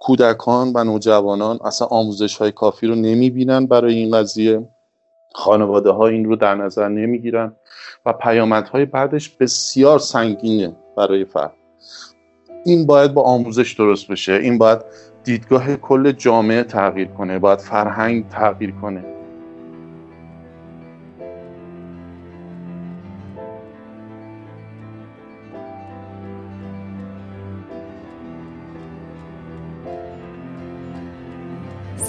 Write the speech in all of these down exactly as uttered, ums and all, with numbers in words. کودکان و نوجوانان اصلا آموزش‌های کافی رو نمی‌بینن برای این قضیه. خانواده‌ها این رو در نظر نمی‌گیرن و پیامدهای بعدش بسیار سنگینه برای فرد. این باید با آموزش درست بشه. این باید دیدگاه کل جامعه تغییر کنه. باید فرهنگ تغییر کنه.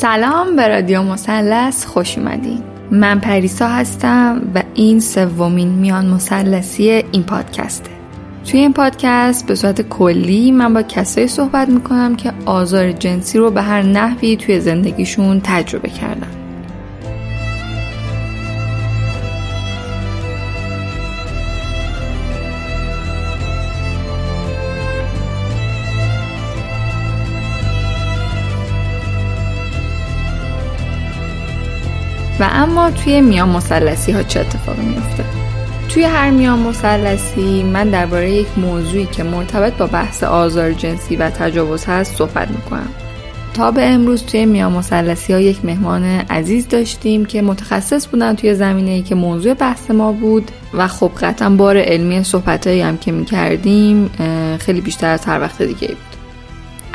سلام به رادیو مثلث، خوش اومدین. من پریسا هستم و این سومین میان مثلثی این پادکسته. توی این پادکست به صورت کلی من با کسایی صحبت میکنم که آزار جنسی رو به هر نحوی توی زندگیشون تجربه کردن. و اما توی میان مثلثی ها چه اتفاقی میفته؟ توی هر میان مثلثی من درباره یک موضوعی که مرتبط با بحث آزار جنسی و تجاوز هست صحبت میکنم. تا به امروز توی میان مثلثی ها یک مهمان عزیز داشتیم که متخصص بودن توی زمینه‌ای که موضوع بحث ما بود و خب قطعاً بار علمی صحبتایی هم که میکردیم خیلی بیشتر از هر وقت دیگه بود.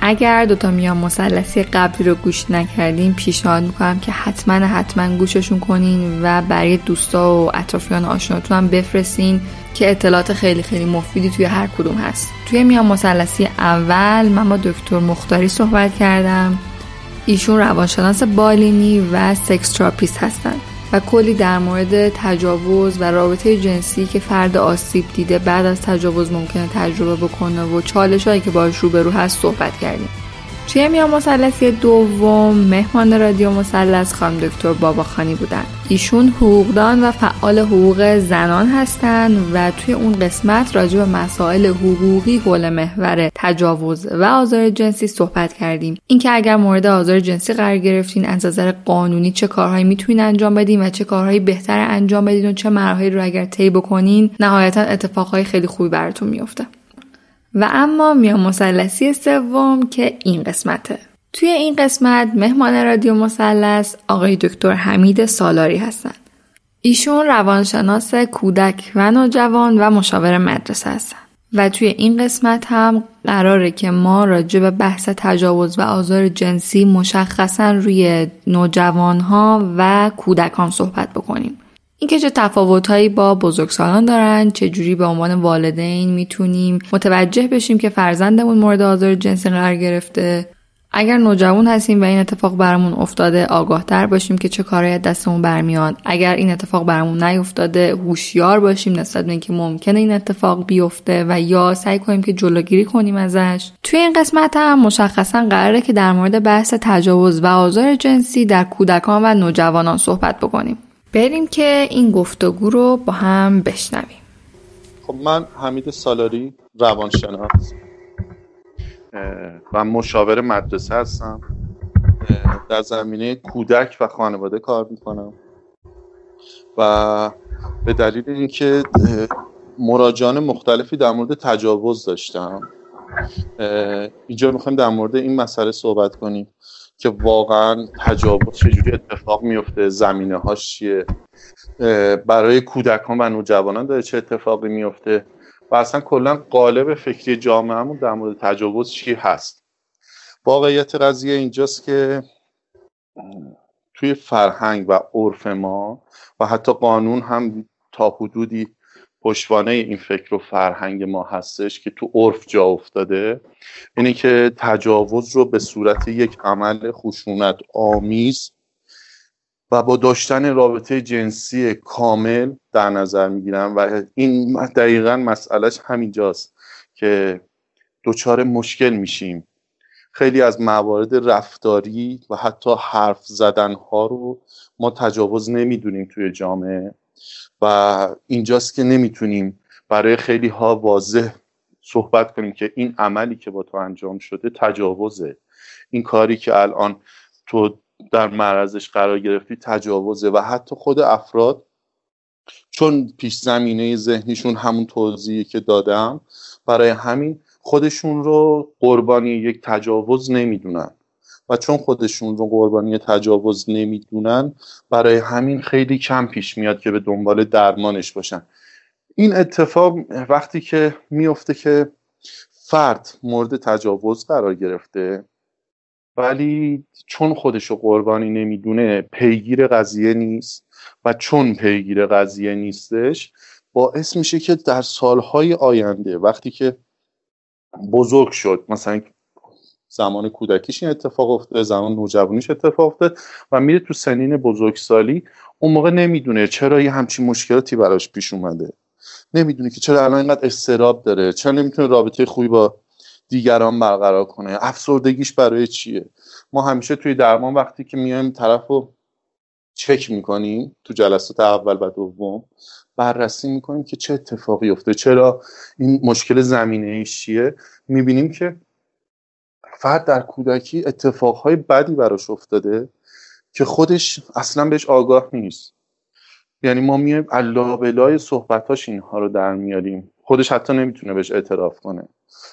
اگر دوتا میان مثلثی قبلی رو گوش نکردین پیشنهاد میکنم که حتما حتما گوششون کنین و برای دوستا و اطرافیان آشناتون هم بفرستین که اطلاعات خیلی خیلی مفیدی توی هر کدوم هست. توی میان مثلثی اول من با دکتر مختاری صحبت کردم. ایشون روانشناس بالینی و سکس تراپیست هستن و کلی در مورد تجاوز و رابطه جنسی که فرد آسیب دیده بعد از تجاوز ممکنه تجربه بکنه و چالش‌هایی که باهاش روبرو هست صحبت کردیم. توی میان مثلثی دوم مهمان رادیو مثلث خانم دکتر باباخانی بودن. ایشون حقوقدان و فعال حقوق زنان هستند و توی اون قسمت راجع به مسائل حقوقی حول محور تجاوز و آزار جنسی صحبت کردیم. اینکه اگر مورد آزار جنسی قرار گرفتین از نظر قانونی چه کارهایی میتونین انجام بدین و چه کارهایی بهتره انجام بدین و چه مراحلی رو اگر طی بکنین نهایتا اتفاقهای خیلی خوبی براتون میفته. و اما میان مثلثی سوم که این قسمته. توی این قسمت مهمان رادیو مثلث آقای دکتر حمید سالاری هستند. ایشون روانشناس کودک و نوجوان و مشاور مدرسه هستند و توی این قسمت هم قراره که ما راجع به بحث تجاوز و آزار جنسی مشخصاً روی نوجوان‌ها و کودکان صحبت بکنیم. اینکه چه تفاوت‌هایی با بزرگسالان دارن، چه جوری به عنوان والدین میتونیم متوجه بشیم که فرزندمون مورد آزار جنسی قرار گرفته. اگر نوجوان هستیم و این اتفاق برامون افتاده آگاه‌تر باشیم که چه کارهایی دستمون برمیاد. اگر این اتفاق برامون نیفتاده هوشیار باشیم نسبت به اینکه ممکنه این اتفاق بیفته و یا سعی کنیم که جلوگیری کنیم ازش. توی این قسمت هم مشخصاً قراره که در مورد بحث تجاوز و آزار جنسی در کودکان و نوجوانان صحبت بکنیم. بریم که این گفتگو رو با هم بشنویم. خب من حمید سالاری روانشناس و مشاور مدرسه هستم. در زمینه کودک و خانواده کار میکنم و به دلیل اینکه مراجعان مختلفی در مورد تجاوز داشتم، اینجا میخوایم در مورد این مسئله صحبت کنیم که واقعا تجاوز چجوری اتفاق میفته، زمینه هاش چیه، برای کودکان و نوجوانان داره چه اتفاقی میفته و اصلا کلا قالب فکری جامعهمون در مورد تجاوز چی هست. واقعیت قضیه اینجاست که توی فرهنگ و عرف ما و حتی قانون هم تا حدودی پشتوانه این فکر و فرهنگ ما هستش که تو عرف جا افتاده، اینه که تجاوز رو به صورت یک عمل خشونت آمیز و با داشتن رابطه جنسی کامل در نظر میگیرن و این دقیقاً مسئلهش همینجاست که دوچار مشکل میشیم. خیلی از موارد رفتاری و حتی حرف زدن ها رو ما تجاوز نمیدونیم توی جامعه و اینجاست که نمیتونیم برای خیلی ها واضح صحبت کنیم که این عملی که با تو انجام شده تجاوزه، این کاری که الان تو در معرضش قرار گرفتی تجاوزه. و حتی خود افراد چون پیش زمینه ذهنیشون همون توضیحی که دادم، برای همین خودشون رو قربانی یک تجاوز نمیدونن و چون خودشون رو قربانی تجاوز نمیدونن برای همین خیلی کم پیش میاد که به دنبال درمانش باشن. این اتفاق وقتی که میفته که فرد مورد تجاوز قرار گرفته ولی چون خودش رو قربانی نمیدونه پیگیر قضیه نیست و چون پیگیر قضیه نیستش باعث میشه که در سالهای آینده وقتی که بزرگ شد، مثلا زمان کودکیش این اتفاق افتاده، زمان نوجوانیش اتفاق افتاده و میره تو سنین بزرگسالی، اون موقع نمیدونه چرا یه همچین مشکلاتی براش پیش اومده، نمیدونه که چرا الان اینقدر اضطراب داره، چرا نمیتونه رابطه خوبی با دیگران برقرار کنه، افسردگیش برای چیه. ما همیشه توی درمان وقتی که میایم طرفو چک میکنیم تو جلسات اول و دوم بررسی میکنیم که چه اتفاقی افتاده، چرا این مشکل زمینه ایش چیه، میبینیم که فرد در کودکی اتفاقهای بدی براش افتاده که خودش اصلا بهش آگاه نیست. یعنی ما میایم علابلای صحبتاش اینها رو در میاریم، خودش حتی نمیتونه بهش اعتراف کنه.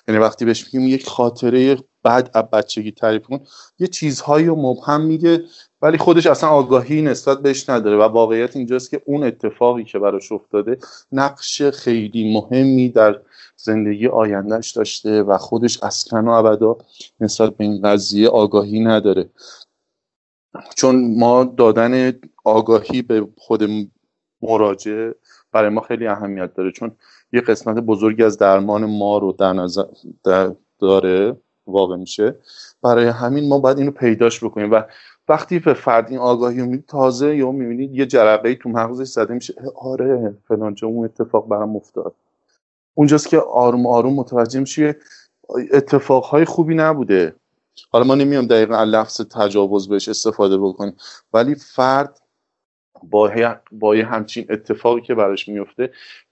یعنی وقتی بهش میگیم یک خاطره بد از بچگی تعریف کن، یه چیزهایی رو مبهم میگه ولی خودش اصلا آگاهی نسبت بهش نداره و واقعیت اینجاست که اون اتفاقی که براش افتاده نقش خیلی مهمی در زندگی آیندهش داشته و خودش اصلا و ابدا نسبت به این قضیه آگاهی نداره. چون ما دادن آگاهی به خود مراجع برای ما خیلی اهمیت داره، چون یه قسمت بزرگی از درمان ما رو در نظر داره واقع میشه. برای همین ما باید اینو پیداش بکنیم و وقتی به فرد این آگاهی رو میدید تازه یا میبینید یه جرقه‌ای تو مغزش زده میشه، آره فلان جا اون اتفاق برام افتاد. اونجاست که آروم آروم متوجه میشه اتفاقهای خوبی نبوده. حالا ما نمیام دقیقاً لفظ تجاوز بهش استفاده بکنیم ولی فرد با با همچین اتفاقی که براش میفته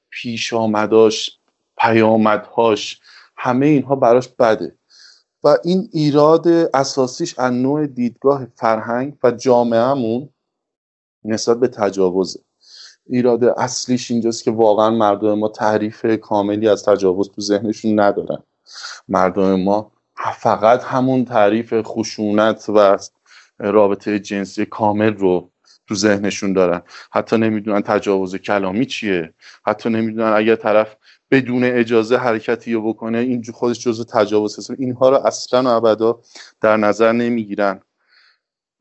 پیش آمداش، پیامدهاش، همه اینها براش بده و این ایراد اساسیش از نوع دیدگاه فرهنگ و جامعهمون نسبت به تجاوزه. ایراد اصلیش اینجاست که واقعا مردم ما تعریف کاملی از تجاوز تو ذهنشون ندارن. مردم ما فقط همون تعریف خشونت و رابطه جنسی کامل رو تو ذهنشون دارن، حتی نمیدونن تجاوز کلامی چیه، حتی نمیدونن اگر طرف بدون اجازه حرکتی رو بکنه این خودش جزو تجاوز هست. اینها رو اصلا و ابدا در نظر نمیگیرن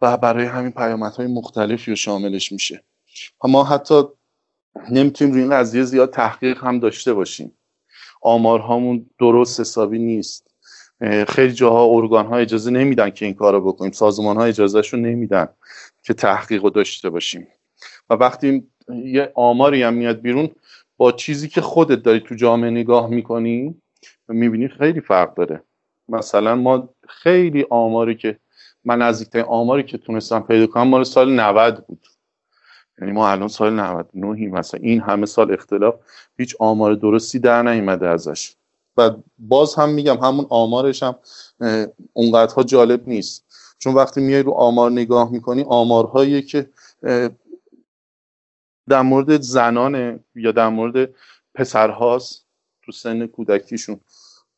و برای همین پیامدهای مختلفی رو شاملش میشه. ما حتی نمیتونیم روی این قضیه زیاد تحقیق هم داشته باشیم، آمارهامون درست حسابی نیست، خیلی جاها ارگان‌ها اجازه نمیدن که این کارو بکنیم، سازمان‌ها اجازهشون نمیدن که تحقیقو داشته باشیم و وقتی یه آماری هم میاد بیرون با چیزی که خودت داری تو جامعه نگاه میکنی میبینی خیلی فرق داره. مثلا ما خیلی آماری که من نزدیکترین آماری که تونستم پیدا کنم مال سال نود بود یعنی ما الان سال نود و نه مثلا این همه سال اختلاف، هیچ آمار درستی در نیامده ازش و باز هم میگم همون آمارش هم اونقدرها جالب نیست، چون وقتی میای رو آمار نگاه میکنی آمارهایی که در مورد زنانه یا در مورد پسرهاست تو سن کودکیشون،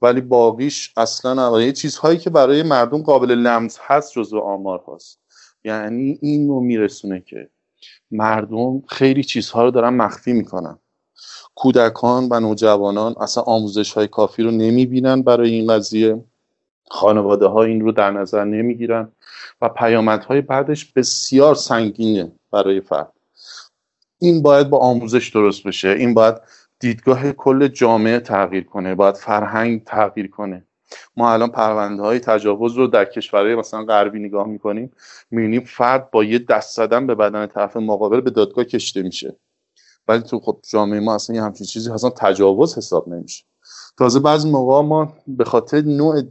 ولی باقیش اصلا نباید. چیزهایی که برای مردم قابل لمس هست جزو آمار هست. یعنی این رو میرسونه که مردم خیلی چیزها رو دارن مخفی میکنن. کودکان و نوجوانان اصلا آموزش های کافی رو نمیبینن برای این قضیه، خانواده ها این رو در نظر نمیگیرن و پیامدهای بعدش بسیار سنگینه برای فرد. این باید با آموزش درست بشه، این باید دیدگاه کل جامعه تغییر کنه، باید فرهنگ تغییر کنه. ما الان پرونده های تجاوز رو در کشورهای مثلا غربی نگاه میکنیم، میبینیم فرد با یه دست زدن به بدن طرف مقابل به دادگاه کشته میشه، ولی تو خب جامعه ما اصلا یه همچین چیزی اصلا تجاوز حساب نمیشه. تازه بعضی موقع ما به خاطر نوع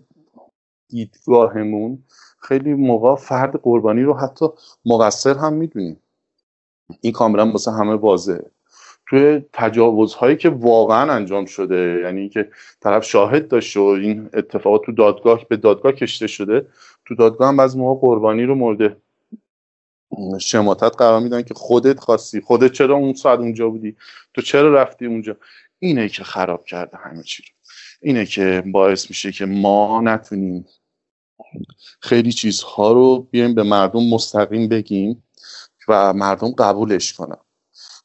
دیدگاهمون خیلی موقع فرد قربانی رو حتی مقصر هم میدونیم. این کاملا واسه همه واضحه. توی تجاوزهایی که واقعا انجام شده، یعنی اینکه طرف شاهد داشته و این اتفاقات تو دادگاه به دادگاه کشته شده، تو دادگاه هم بعضی موقع قربانی رو مورد شماتت قرار میدن که خودت خواستی، خودت چرا اون ساعت اونجا بودی، تو چرا رفتی اونجا. اینه که خراب کرده همه چی رو، اینه که باعث میشه که ما نتونیم خیلی چیزها رو بیایم به مردم مستقیم بگیم و مردم قبولش کنن.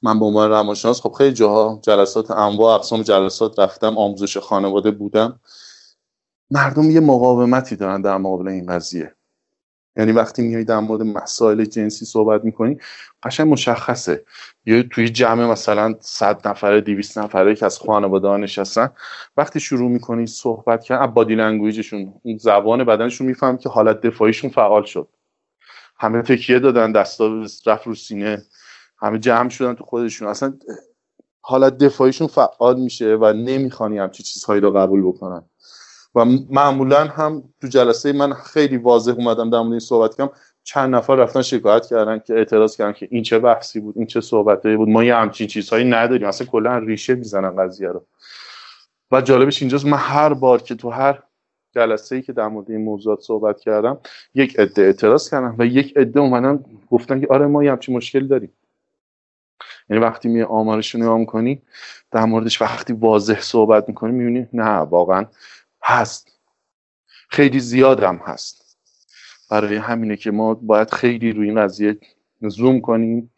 من به عنوان روانشناس خب خیلی جاها جلسات انواع اقسام جلسات رفتم، آموزش خانواده بودم، مردم یه مقاومتی دارن در مقابل این قضیه. یعنی وقتی میای در مورد مسائل جنسی صحبت میکنی قشنگ مشخصه، یا توی جمع مثلا صد نفره دویست نفره که از خانواده ها نشستن، وقتی شروع میکنی صحبت کردن بادی لنگویجشون، اون زبان بدنشون، میفهمی که حالت دفاعیشون فعال شد، همه تکیه دادن، دستا رفت رو سینه، همه جمع شدن تو خودشون، اصلا حالت دفاعیشون فعال میشه و نمیخوانی همچی چیزهایی رو قبول بکنن. و معمولا هم تو جلسه من خیلی واضح اومدم در مورد این صحبت کردم، چند نفر رفتن شکایت کردن که اعتراض کردن که این چه بحثی بود، این چه صحبتایی بود، ما یه همچین چیزهایی نداریم، اصلا کلا ریشه میزنن قضیه رو. و جالبش اینجاست من هر بار که تو هر جلسه‌ای که در مورد این موضوعات صحبت کردم یک عده اعتراض کردن و یک عده اومدن گفتن که آره ما یه همچین مشکلی داریم. یعنی وقتی می آمارش رو نگاه می‌کنی در موردش، وقتی واضح صحبت می‌کنی می‌بینی نه واقعا هست، خیلی زیاد هم هست. برای همینه که ما باید خیلی روی این قضیه زوم کنیم،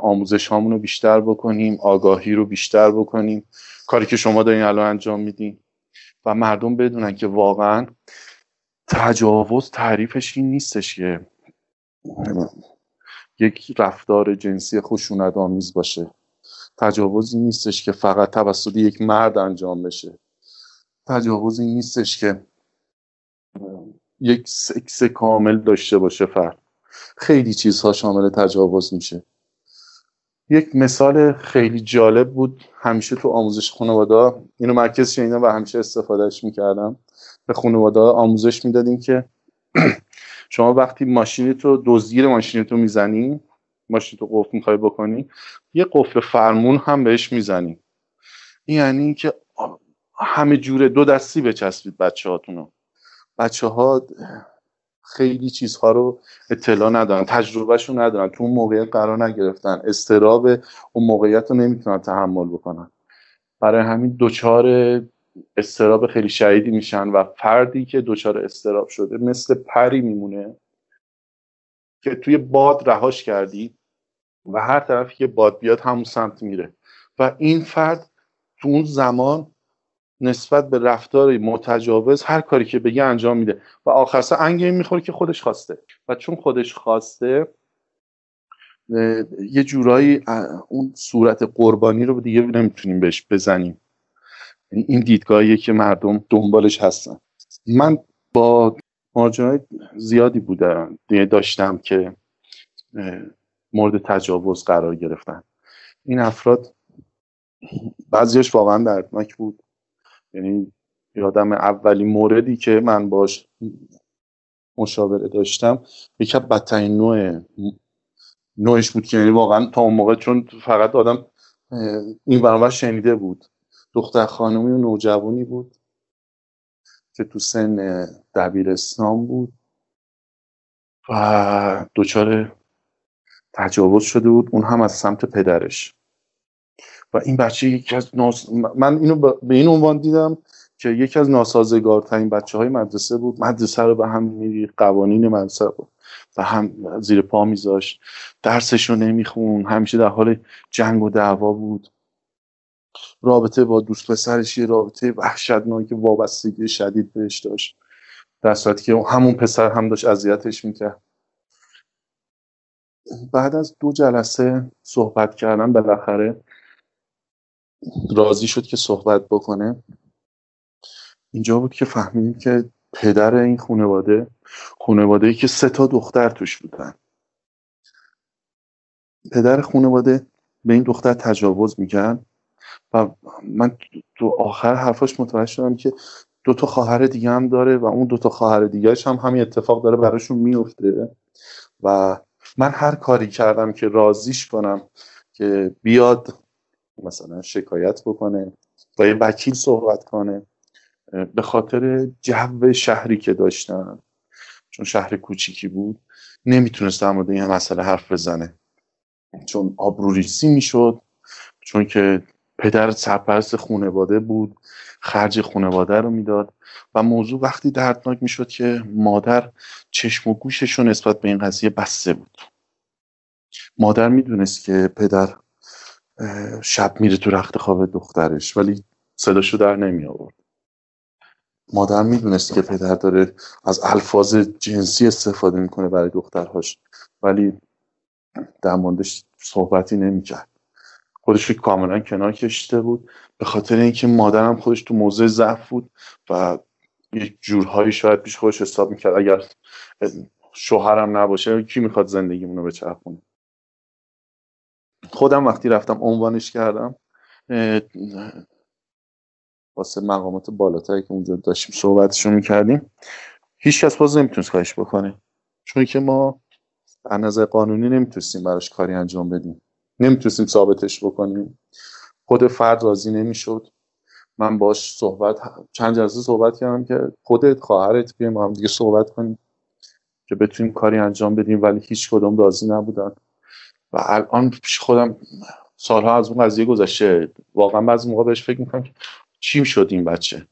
آموزش هامون رو بیشتر بکنیم، آگاهی رو بیشتر بکنیم، کاری که شما دارین الان انجام میدین، و مردم بدونن که واقعا تجاوز تعریفش این نیستش که یک رفتار جنسی خشونت آمیز باشه. تجاوز این نیستش که فقط توسط یک مرد انجام بشه. تجاوز این نیستش که یک سکس کامل داشته باشه فرد. خیلی چیزها شامل تجاوز میشه. یک مثال خیلی جالب بود، همیشه تو آموزش خانواده اینو مرکز شنیدم و همیشه استفادهش میکردم، به خانواده آموزش میدادیم که شما وقتی ماشینتو دزدگیر ماشینتو میزنی، ماشینتو قفل میخوای بکنی، یه قفل فرمون هم بهش میزنی. یعنی این که همه جوره دو دستی بچسبید بچه هاتونو. بچه ها خیلی چیزها رو اطلاع ندارن، تجربهشو ندارن، تو اون موقعیت قرار نگرفتن، استراب اون موقعیت رو نمیتونن تحمل بکنن، برای همین دوچار استراب خیلی شدیدی میشن و فردی که دوچار استراب شده مثل پری میمونه که توی باد رهاش کردی و هر طرفی که باد بیاد همون سمت میره. و این فرد تو اون زمان نسبت به رفتار متجاوز هر کاری که بگه انجام میده و آخرسر انگ این میخوره که خودش خواسته، و چون خودش خواسته یه جورایی اون صورت قربانی رو دیگه نمیتونیم بهش بزنیم. این دیدگاهیه که مردم دنبالش هستن. من با ماجراهای زیادی بودم داشتم که مورد تجاوز قرار گرفتن. این افراد بعضیش واقعا دردناک بود. یعنی یادم اولین موردی که من باش مشاوره داشتم، یکی بدترین نوع نوعش بود که یعنی واقعا تا اون موقع چون فقط آدم این برنامه شنیده بود، دختر خانمی و نوجوانی بود که تو سن دبیرستان بود و دچار تجاوز شده بود، اون هم از سمت پدرش. و این بچه یکی از ناس... من اینو ب... به این عنوان دیدم که یکی از ناسازگارترین بچه‌های مدرسه بود. مدرسه رو به هم می‌ریخت، قوانین مدرسه رو به هم زیر پا می‌ذاشت، درسش رو نمی‌خوند، همیشه در حال جنگ و دعوا بود. رابطه با دوست پسرش یه رابطه وحشتناک، وابستگی شدید بهش داشت، در صورتی که همون پسر هم داشت اذیتش می‌کرد. بعد از دو جلسه صحبت کردن بالاخره راضی شد که صحبت بکنه. اینجا بود که فهمیدیم که پدر این خانواده، خانواده‌ای که سه تا دختر توش بودن، پدر خانواده به این دختر تجاوز میکرد و من تو آخر حرفاش متوجه شدم که دو تا خواهر دیگه هم داره و اون دو تا خواهر دیگه‌اش هم همین اتفاق داره براشون میفته. و من هر کاری کردم که راضیش کنم که بیاد مثلا شکایت بکنه، با یه وکیل صحبت کنه، به خاطر جو شهری که داشتن، چون شهر کوچیکی بود نمیتونست در مورد این مسئله حرف بزنه، چون آبروریزی میشد، چون که پدر سرپرست خانواده بود، خرج خانواده رو میداد و موضوع وقتی دردناک میشد که مادر چشم و گوشش نسبت به این قضیه بسته بود. مادر میدونست که پدر شب میره تو رخت خواب دخترش ولی صداشو در نمی آورد. مادر میدونست که پدر داره از الفاظ جنسی استفاده میکنه برای دخترهاش ولی در موردش صحبتی نمیکرد. خودش کاملا کنار کشیده بود به خاطر اینکه مادرم خودش تو موضع ضعف بود و یک جورهایی شاید پیش خودش حساب میکرد اگر شوهرم نباشه کی میخواد زندگیمونو بچرخونه. خودم وقتی رفتم عنوانش کردم واسه مقامات بالاتری که اونجا داشتیم صحبتشون میکردیم، هیچ کس باز نمیتونست کارش بکنه، چون که ما از نظر قانونی نمیتونستیم براش کاری انجام بدیم، نمیتونستیم ثابتش بکنیم. خود فرد راضی نمیشد. من باش صحبت چند جلسه صحبت کردم که خودت خواهرت بیایم با هم دیگه صحبت کنیم که بتونیم کاری انجام بدیم ولی هیچ کدوم راضی نبودن. و الان پیش خودم سالها از اون قضیه گذشته، واقعا بعضی موقع بهش فکر میکنم چی شد این بچه،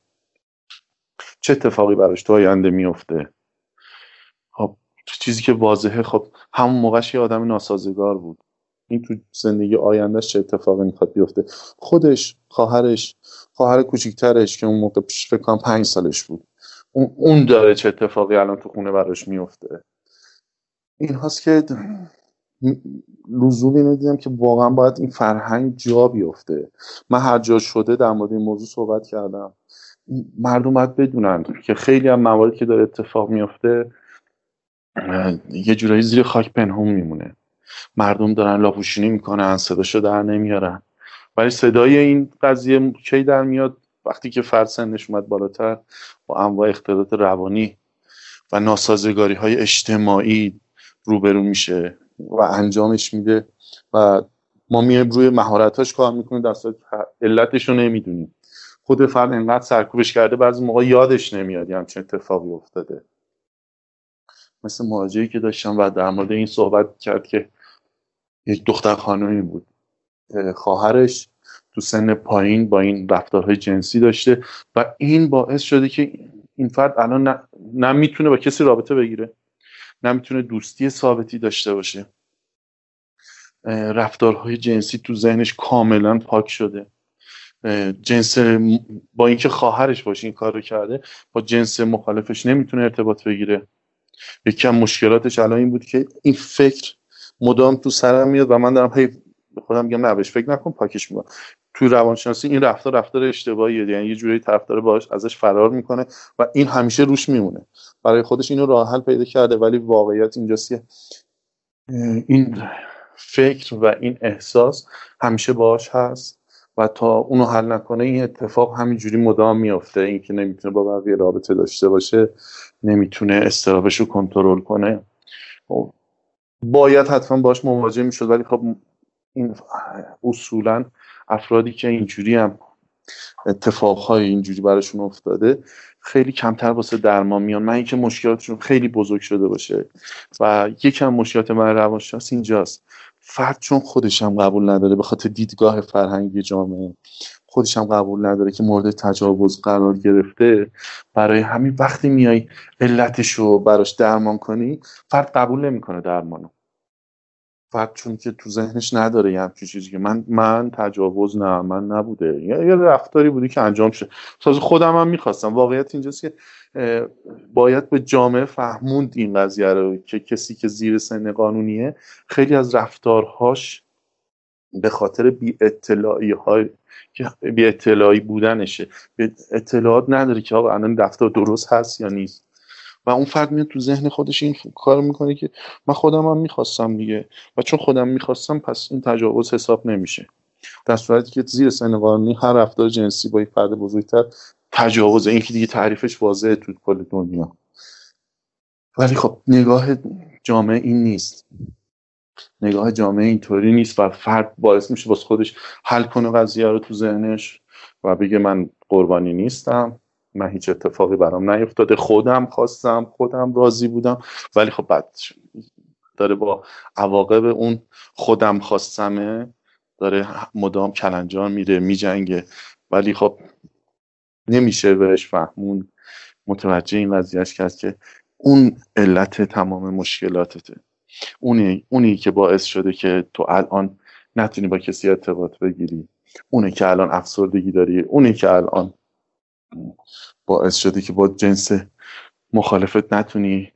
چه اتفاقی براش تو آینده میفته. خب چیزی که واضحه خب همون موقعش یه آدم ناسازگار بود، این تو زندگی آیندهش چه اتفاقی میخواد بیفته. خودش، خواهرش، خواهر کوچیکترش که اون موقع پیش فکر کنم پنج سالش بود، اون داره چه اتفاقی الان تو خونه براش میفته. این هاست که لزومی ندیدم که واقعا باید این فرهنگ جا بیفته. من هر جا شده در مورد این موضوع صحبت کردم، مردم باید بدونن که خیلی از موارد که داره اتفاق میفته یه جورایی زیر خاک پنهون میمونه. مردم دارن لاپوشینی میکنن، صداشو در نمیارن، ولی صدای این قضیه کی در میاد؟ وقتی که فرد سنش اومد بالاتر با انواع اختلالات روانی و ناسازگاری های اجتماعی روبرو میشه و انجامش میده و ما میایم روی مهارتاش کار میکنیم در صورت علتش رو نمیدونیم. خود فرد انقدر سرکوبش کرده بعضی موقع یادش نمیاد همین چه اتفاقی افتاده. مثل مراجعه‌ای که داشتم و در مورد این صحبت کرد که یک دختر خانمی بود، خواهرش تو سن پایین با این رفتارهای جنسی داشته و این باعث شده که این فرد الان نمیتونه با کسی رابطه بگیره، نمیتونه دوستی ثابتی داشته باشه، رفتارهای جنسی تو ذهنش کاملا پاک شده. جنس با اینکه خواهرش باشه این کار رو کرده، با جنس مخالفش نمیتونه ارتباط بگیره. یکی از مشکلاتش الان این بود که این فکر مدام تو سرم میاد و من دارم هی به خودم میگم نه بهش فکر نکن، پاکش میکنم. تو روانشناسی این رفتار رفتار اشتباهیه، یعنی یه جوری طرفدار باهاش ازش فرار میکنه و این همیشه روش میمونه. برای خودش اینو راه حل پیدا کرده ولی واقعیت اینجاست که این فکر و این احساس همیشه باهاش هست و تا اونو حل نکنه این اتفاق همینجوری مدام میافته. این که نمیتونه با بقیه رابطه داشته باشه، نمیتونه استرسش رو کنترل کنه، باید حتما باش مواجه میشد. ولی خب این اصولا افرادی که اینجوری هم اتفاقهای اینجوری براشون افتاده خیلی کمتر واسه درمان میان. من اینکه مشکلاتشون خیلی بزرگ شده باشه و یکم مشکلات من روانشناس اینجاست، فرد چون خودش هم قبول نداره، به خاطر دیدگاه فرهنگی جامعه خودش هم قبول نداره که مورد تجاوز قرار گرفته، برای همین وقتی میای علتشو براش درمان کنی فرد قبول نمیکنه درمانو. فرد چون که تو ذهنش نداره یه همچین چیزی که من من تجاوز نه من نبوده، یه رفتاری بودی که انجام شد، ساز خودم هم میخواستم. واقعیت اینجاست که باید به جامعه فهموند این قضیه رو که کسی که زیر سن قانونیه خیلی از رفتارهاش به خاطر بی اطلاعی های که بی اطلاعی بودنشه، به اطلاعات نداره که آقا الان رفتار درست هست یا نیست، و اون فرد میاد تو ذهن خودش این کار میکنه که من خودم هم میخواستم دیگه، و چون خودم میخواستم پس این تجاوز حساب نمیشه. در صورتی که زیر سن قانونی هر رفتار جنسی با یک فرد بزرگتر تجاوزه، این که دیگه تعریفش واضحه تو کل دنیا. ولی خب نگاه جامعه این نیست، نگاه جامعه اینطوری نیست و فرد باعث میشه واسه خودش حل کنه قضیه رو تو ذهنش و بگه من قربانی نیستم، من هیچ اتفاقی برام نیفتاده، خودم خواستم، خودم راضی بودم. ولی خب بعد داره با عواقب اون خودم خواستمه داره مدام کلنجار میره میجنگه، ولی خب نمیشه بهش فهمون متوجه این وضعیتش کرد که اون علت تمام مشکلاتته، اونی اونی که باعث شده که تو الان نتونی با کسی ارتباط بگیری، اونی که الان افسردگی داری، اونی که الان باعث شده که با جنس مخالفت نتونی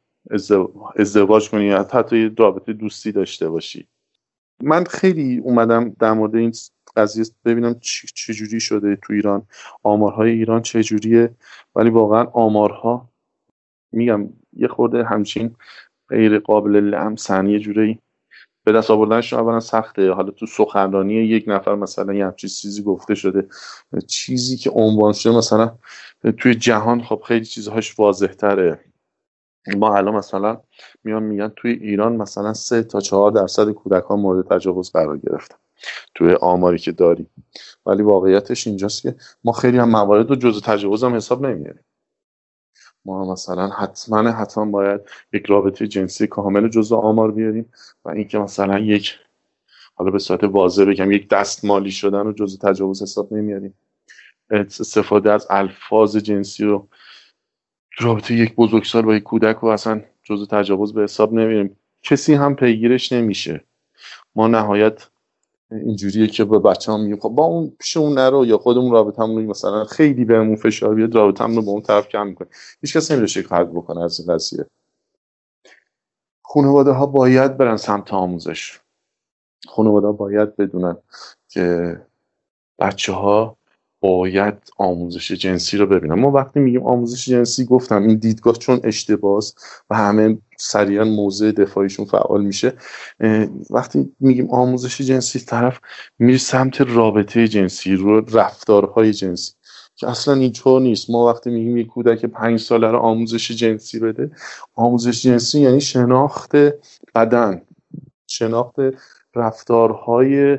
ازدواج کنی یا حتی رابطه دوستی داشته باشی. من خیلی اومدم در مورد این قضیه ببینم چجوری شده تو ایران، آمارهای ایران چجوریه، ولی واقعا آمارها میگم یه خورده همچین غیر قابل لمسن، یه جوری به دست آوردنش اولا سخته. حالا تو سخنرانی یک نفر مثلا یه همچین چیزی گفته شده، چیزی که عنوان شده مثلا توی جهان خب خیلی چیزهاش واضح تره. ما الان مثلا میان میگن توی ایران مثلا سه تا چهار درصد کودکان مورد تجاوز قرار گرفتن توی آماری که داریم، ولی واقعیتش اینجاست که ما خیلی هم موارد رو جزء تجاوز هم حساب نمیاریم. ما مثلا حتما حتما باید یک رابطه جنسی کامل جزء آمار بیاریم و اینکه مثلا یک، حالا به صورت واضح بگم، یک دستمالی شدن رو جزء تجاوز حساب نمیاریم، استفاده از الفاظ جنسی رو رابطه یک بزرگسال با یک کودک رو اصلا جزء تجاوز به حساب نمیاریم، کسی هم پیگیرش نمیشه. ما نهایت اینجوریه که به بچه‌ام میگم خب با اون پیش اون نرو، یا خودمون رابطه‌مون رو مثلا خیلی بهمون فشار بیاد رابطه‌مون رو با اون طرف کم می‌کنه. هیچ کس نمی‌ره شکل حل بکنه از این قضیه. خانواده‌ها باید برن سمت آموزش. خانواده‌ها باید بدونن که بچه‌ها باید آموزش جنسی رو ببینن. ما وقتی میگیم آموزش جنسی، گفتم این دیدگاه چون اشتباس و همه سریعا موضع دفاعیشون فعال میشه. وقتی میگیم آموزش جنسی، طرف میره سمت رابطه جنسی، رو رفتارهای جنسی، که اصلا اینطور نیست. ما وقتی میگیم یک کودک پنج ساله رو آموزش جنسی بده، آموزش جنسی یعنی شناخت بدن، شناخت رفتارهای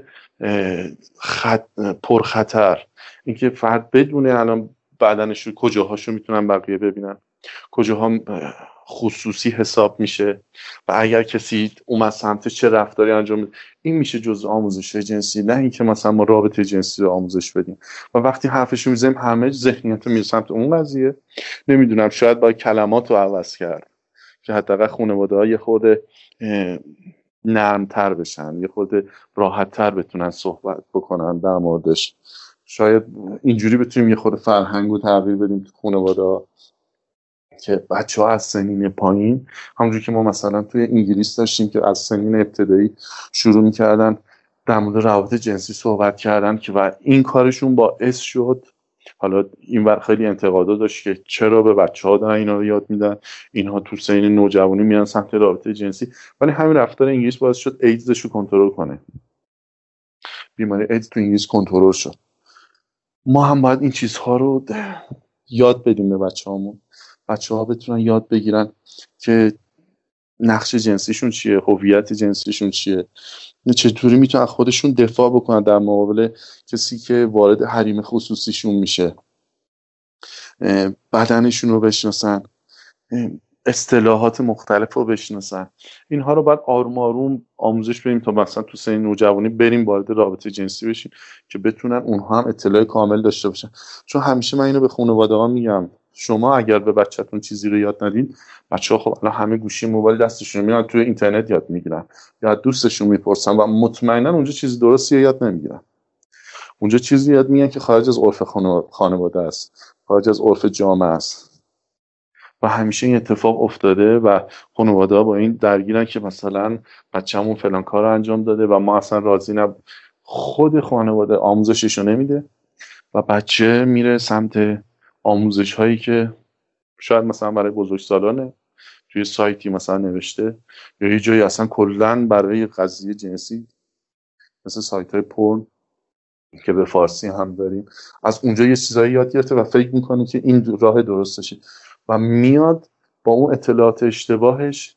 خط... پرخطر، اینکه فرد بدونه الان بدنش رو کجاهاشو میتونن بقیه ببینن، کجاها خصوصی حساب میشه و اگر کسی اومد سمت چه رفتاری انجام میده، این میشه جزء آموزش جنسی. نه اینکه مثلا ما رابطه جنسی رو آموزش بدیم و وقتی حرفش رو میزنیم همه ذهنیت رو میره سمت اون قضیه. نمیدونم، شاید باید کلمات رو عوض کرد که حداقل خانواده‌ها یه خورده نرمتر بشن، یه خورده راحتتر بتونن صحبت بکنن در موردش. شاید اینجوری بتونیم یه خورده فرهنگو تغییر بدیم تو خانواده‌ها که بچه‌ها از سنین پایین، همونجوری که ما مثلا توی انگلیس داشتیم که از سنین ابتدایی شروع می‌کردن در مورد روابط جنسی صحبت کردن، که و این کارشون باعث شد، حالا این ور خیلی انتقادا داشت که چرا به بچه‌ها دارن اینا رو یاد میدن، اینها تو سنین نوجوانی میان سمت رابطه جنسی، ولی همین رفتار انگلیس باعث شد ایدزش رو کنترل کنه. بیماری ایدز تو انگلیس کنترل شد. ما هم باید این چیزها رو یاد بدیم به بچه‌هامون، بچه‌ها بتونن یاد بگیرن که نقش جنسیشون چیه، هویت جنسیشون چیه، چطوری میتونن خودشون دفاع بکنن در مقابل کسی که وارد حریم خصوصیشون میشه، بدنشون رو بشناسن، اصطلاحات مختلف رو بشناسن. اینها رو باید آروم آروم آموزش بدیم تا مثلا تو سن نوجوانی بریم وارد رابطه جنسی بشیم که بتونن اونها هم اطلاع کامل داشته باشن. چون همیشه من اینو به خانواده‌ها میگم، شما اگر به بچه‌تون چیزی رو یاد ندین، بچه‌ها خب الان همه گوشی موبایل دستشون میاد، تو اینترنت یاد میگیرن یا دوستشون میپرسن و مطمئنا اونجا چیز درستی یاد نمیگیرن. اونجا چیزی یاد میگیرن که خارج از عرف خانواده است، خارج از عرف جامعه است. و همیشه این اتفاق افتاده و خانواده‌ها با این درگیرن که مثلا بچه‌مون فلان کارو انجام داده و ما اصلا راضی نب، خود خانواده آموزششو نمیده و بچه میره سمت آموزش‌هایی که شاید مثلا برای بزرگسالانه، توی سایتی مثلا نوشته، یا یه جایی اصلا کلاً برای قضیه جنسی مثل سایت‌های پورن که به فارسی هم داریم، از اونجا یه چیزایی یاد گرفته و فکر می‌کنه که این راه درستشه و میاد با اون اطلاعات اشتباهش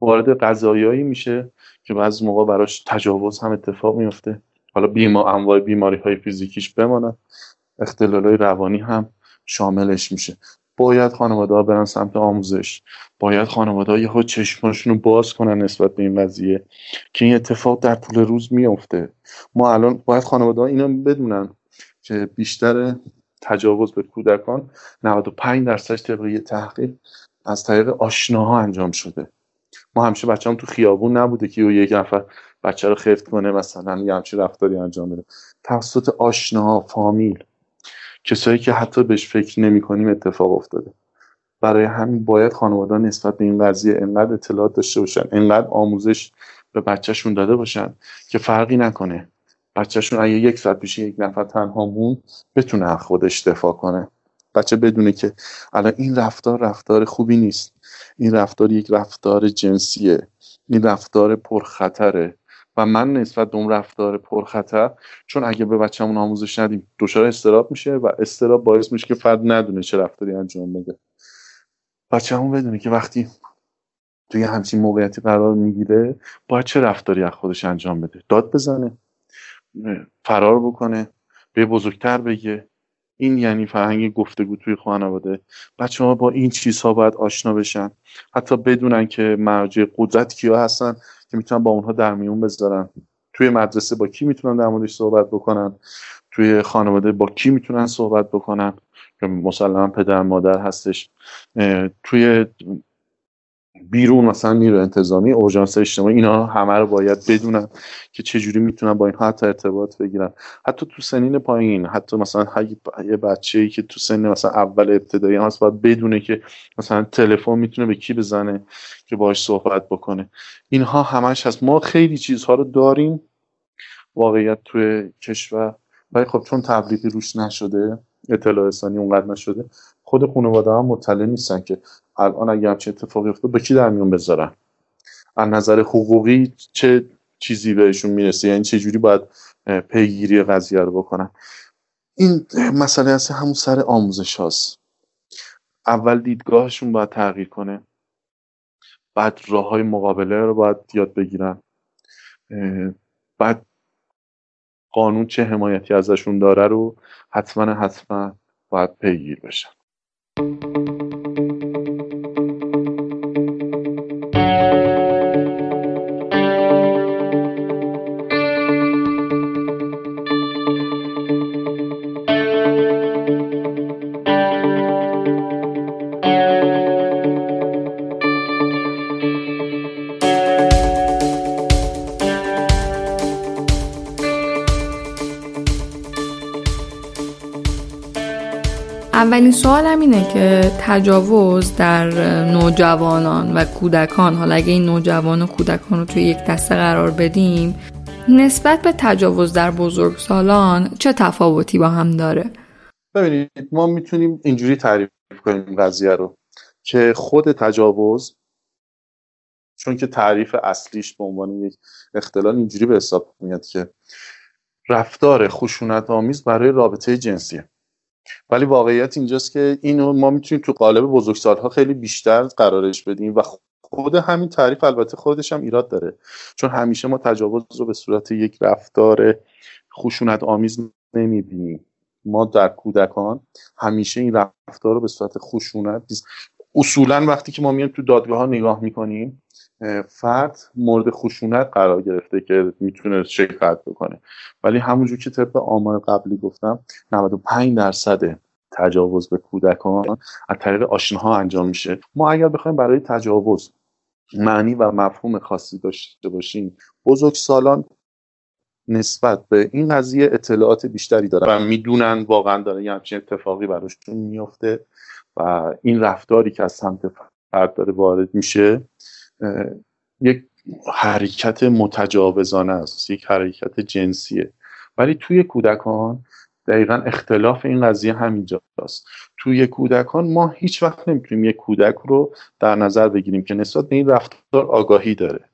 وارد قضایایی میشه که بعضی موقع براش تجاوز هم اتفاق میفته. حالا بیما انواع بیماری‌های فیزیکیش بماند، اختلال‌های روانی هم شاملش میشه. باید خانواده‌ها برن سمت آموزش، باید خانواده‌ها یهو چشماشون رو باز کنن نسبت به این قضیه که این اتفاق در طول روز میفته. ما الان باید خانواده‌ها اینا بدونن که بیشتر تجاوز به کودکان نود و پنج درصدش طبق تحقیق از طریق آشناها انجام شده. ما همیشه بچه‌ام تو خیابون نبوده که یک نفر بچه رو خفت کنه مثلا یه همچین رفتاری انجام بده، توسط آشناها، فامیل، کسایی که حتی بهش فکر نمی‌کنیم اتفاق افتاده. برای همین باید خانواده‌ها نسبت به این قضیه انقدر اطلاعات داشته باشن، انقدر آموزش به بچه‌شون داده باشن که فرقی نکنه بچه‌شون اگه یک ساعت پیش یک نفر تنها موند بتونه از خودش دفاع کنه. بچه بدونه که الان این رفتار رفتار خوبی نیست، این رفتار یک رفتار جنسیه، این رفتار پرخطره و من نسبت به اون رفتار پرخطر، چون اگه به بچه‌مون آموزش ندیم دچار اضطراب میشه و اضطراب باعث میشه که فرد ندونه چه رفتاری انجام بده. بچه‌مون بدونه که وقتی توی همچین موقعیتی قرار میگیره باید چه رفتاری از خودش انجام بده، داد بزنه، فرار بکنه، به بزرگتر بگه. این یعنی فرهنگ گفتگو توی خانواده. بچه‌ها با این چیزها باید آشنا بشن، حتی بدونن که مرجع قدرت کیا هستن که میتونن با اونها در میون بذارن، توی مدرسه با کی میتونن در موردش صحبت بکنن، توی خانواده با کی میتونن صحبت بکنن که مسلماً پدر مادر هستش، توی بیرون مثلا نیروی انتظامی، اورژانس اجتماعی، اینا همه رو باید بدونن که چجوری میتونن با اینها حتی ارتباط بگیرن. حتی تو سنین پایین، حتی مثلا یه بچه‌ای که تو سن مثلا اول ابتدایی هست باید بدونه که مثلا تلفن میتونه به کی بزنه که باهاش صحبت بکنه. اینها همش هست. ما خیلی چیزها رو داریم واقعیت توی کشور، ولی خب چون تبلیغی روش نشده، اطلاع رسانی اونقدر نشده، خود خانواده هم مطلع نیستن که الان اگه همچین اتفاقی افتاده با کی در میون بذارن، از نظر حقوقی چه چیزی بهشون میرسه، یعنی چه جوری باید پیگیری قضیه رو بکنن. این مسئله اصلا همون سر آموزش هاست. اول دیدگاهشون باید تغییر کنه، بعد راه های مقابله رو باید یاد بگیرن، بعد قانون چه حمایتی ازشون داره رو حتما حتما باید پیگیر بشن. اولین سوالم اینه که تجاوز در نوجوانان و کودکان، حالا اگه این نوجوان و کودکان رو توی یک دسته قرار بدیم، نسبت به تجاوز در بزرگسالان چه تفاوتی با هم داره؟ ببینید ما میتونیم اینجوری تعریف کنیم قضیه رو که خود تجاوز، چون که تعریف اصلیش به عنوان یک اختلال اینجوری به حساب میاد که رفتار خشونت‌آمیز برای رابطه جنسیه، ولی واقعیت اینجاست که اینو ما میتونیم تو قالب بزرگسال‌ها خیلی بیشتر قرارش بدیم و خود همین تعریف البته خودش هم ایراد داره، چون همیشه ما تجاوز رو به صورت یک رفتار خشونت آمیز نمیبینیم. ما در کودکان همیشه این رفتار رو به صورت خشونت، اصولا وقتی که ما میایم تو دادگاه ها نگاه میکنیم فرد مورد خشونت قرار گرفته که میتونه شکایت بکنه، ولی همونجور که طبق آمار قبلی گفتم نود و پنج درصد تجاوز به کودکان از طریق آشناها انجام میشه. ما اگر بخوایم برای تجاوز معنی و مفهوم خاصی داشته باشیم، بزرگسالان نسبت به این قضیه اطلاعات بیشتری دارن و میدونن واقعا داره یه همچین اتفاقی براشون میفته و این رفتاری که از سمت فرد داره وارد میشه یک حرکت متجاوزانه است، یک حرکت جنسیه. ولی توی کودکان دقیقاً اختلاف این قضیه همینجاست. توی کودکان ما هیچ وقت نمیتونیم یک کودک رو در نظر بگیریم که نسبت به این رفتار آگاهی داره،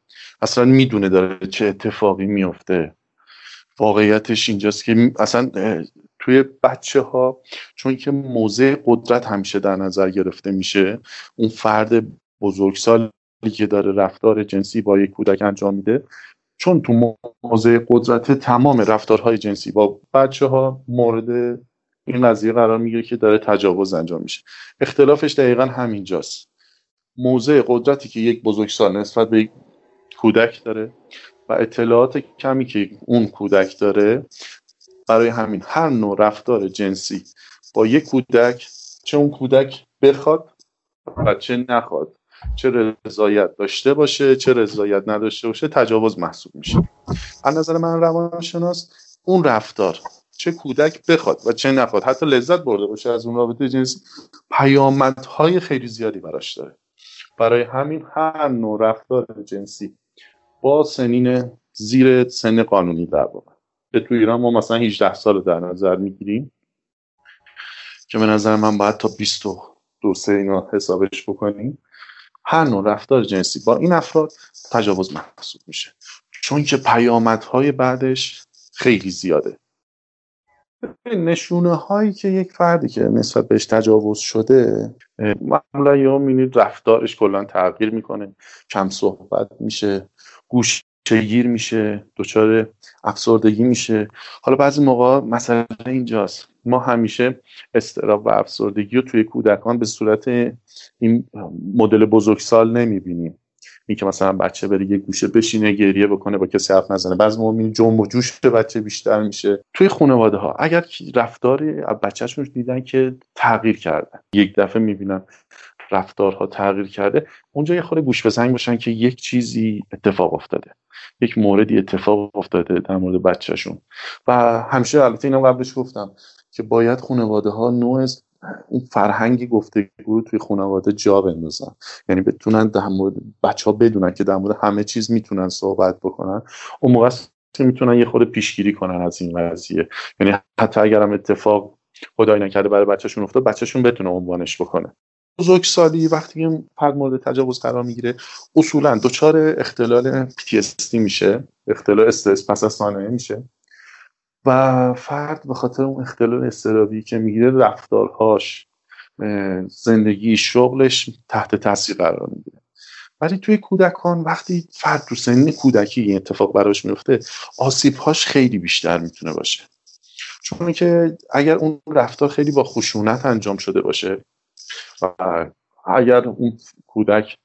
اصلا میدونه داره چه اتفاقی میفته. واقعیتش اینجاست که اصلا توی بچه ها چون که موضع قدرت همیشه در نظر گرفته میشه، اون فرد بزرگسالی که داره رفتار جنسی با یک کودک انجام میده چون تو موضع قدرت تمام رفتارهای جنسی با بچه ها مورد این قضیه قرار میگیره که داره تجاوز انجام میشه. اختلافش دقیقا همینجاست، موضع قدرتی که یک بزرگسال نسبت به یک کودک داره و اطلاعات کمی که اون کودک داره. برای همین هر نوع رفتار جنسی با یک کودک، چه اون کودک بخواد و چه نخواد، چه رضایت داشته باشه چه رضایت نداشته باشه، تجاوز محسوب میشه. از نظر من روانشناس اون رفتار چه کودک بخواد و چه نخواد، حتی لذت برده باشه از اون رابطه جنسی، پیامدهای خیلی زیادی براش داره. برای همین هر نوع رفتار جنسی با سنین زیر سن قانونی در واقع، که تو ایران ما مثلا هجده سال در نظر میگیریم که به نظر من باید تا بیست و دو سه اینا حسابش بکنیم، هر نوع رفتار جنسی با این افراد تجاوز محسوب میشه، چون که پیامدهای بعدش خیلی زیاده. نشونه هایی که یک فردی که نسبت بهش تجاوز شده معمولا یا میبینید رفتارش کلا تغییر میکنه، کم صحبت میشه، گوش گیر میشه، دچار افسردگی میشه. حالا بعضی موقع مسئله اینجاست، ما همیشه اضطراب و افسردگی رو توی کودکان به صورت این مدل بزرگسال نمیبینیم، این که مثلا بچه بره یه گوشه بشینه گریه بکنه با کسی حرف نزنه. بعضی موقع میبینیم جنب و جوش بچه بیشتر میشه. توی خانواده ها اگر رفتار بچه‌شون دیدن که تغییر کرده، یک دفعه میبینن رفتارها تغییر کرده، اونجا یه خورده گوش به زنگ باشن که یک چیزی اتفاق افتاده، یک موردی اتفاق افتاده در مورد بچه‌شون. و همیشه البته اینم قبلش گفتم که باید خانواده‌ها نوع اون فرهنگی گفتگو توی خانواده جا بندازن، یعنی بتونن در مورد بچه‌ها بدونن که در مورد همه چیز میتونن صحبت بکنن. اون موقع میتونن یه خورده پیشگیری کنن از این قضیه، یعنی حتی اگرم اتفاق خدای نکرده برای بچه‌شون افتاد، بچه‌شون بتونه عنوانش بکنه. بزرگسالی وقتی که فرد مورد تجاوز قرار میگیره اصولا دچار اختلال پی تی اس دی میشه، اختلال استرس پس از ثانویه میشه و فرد به خاطر اون اختلال استرابی که میگیره رفتارهاش، زندگی، شغلش تحت تاثیر قرار میگیره. ولی توی کودکان وقتی فرد تو سن کودکی این اتفاق براش میفته، آسیبهاش خیلی بیشتر میتونه باشه، چون که اگر اون رفتار خیلی با خشونت انجام شده باشه و اگر اون کودک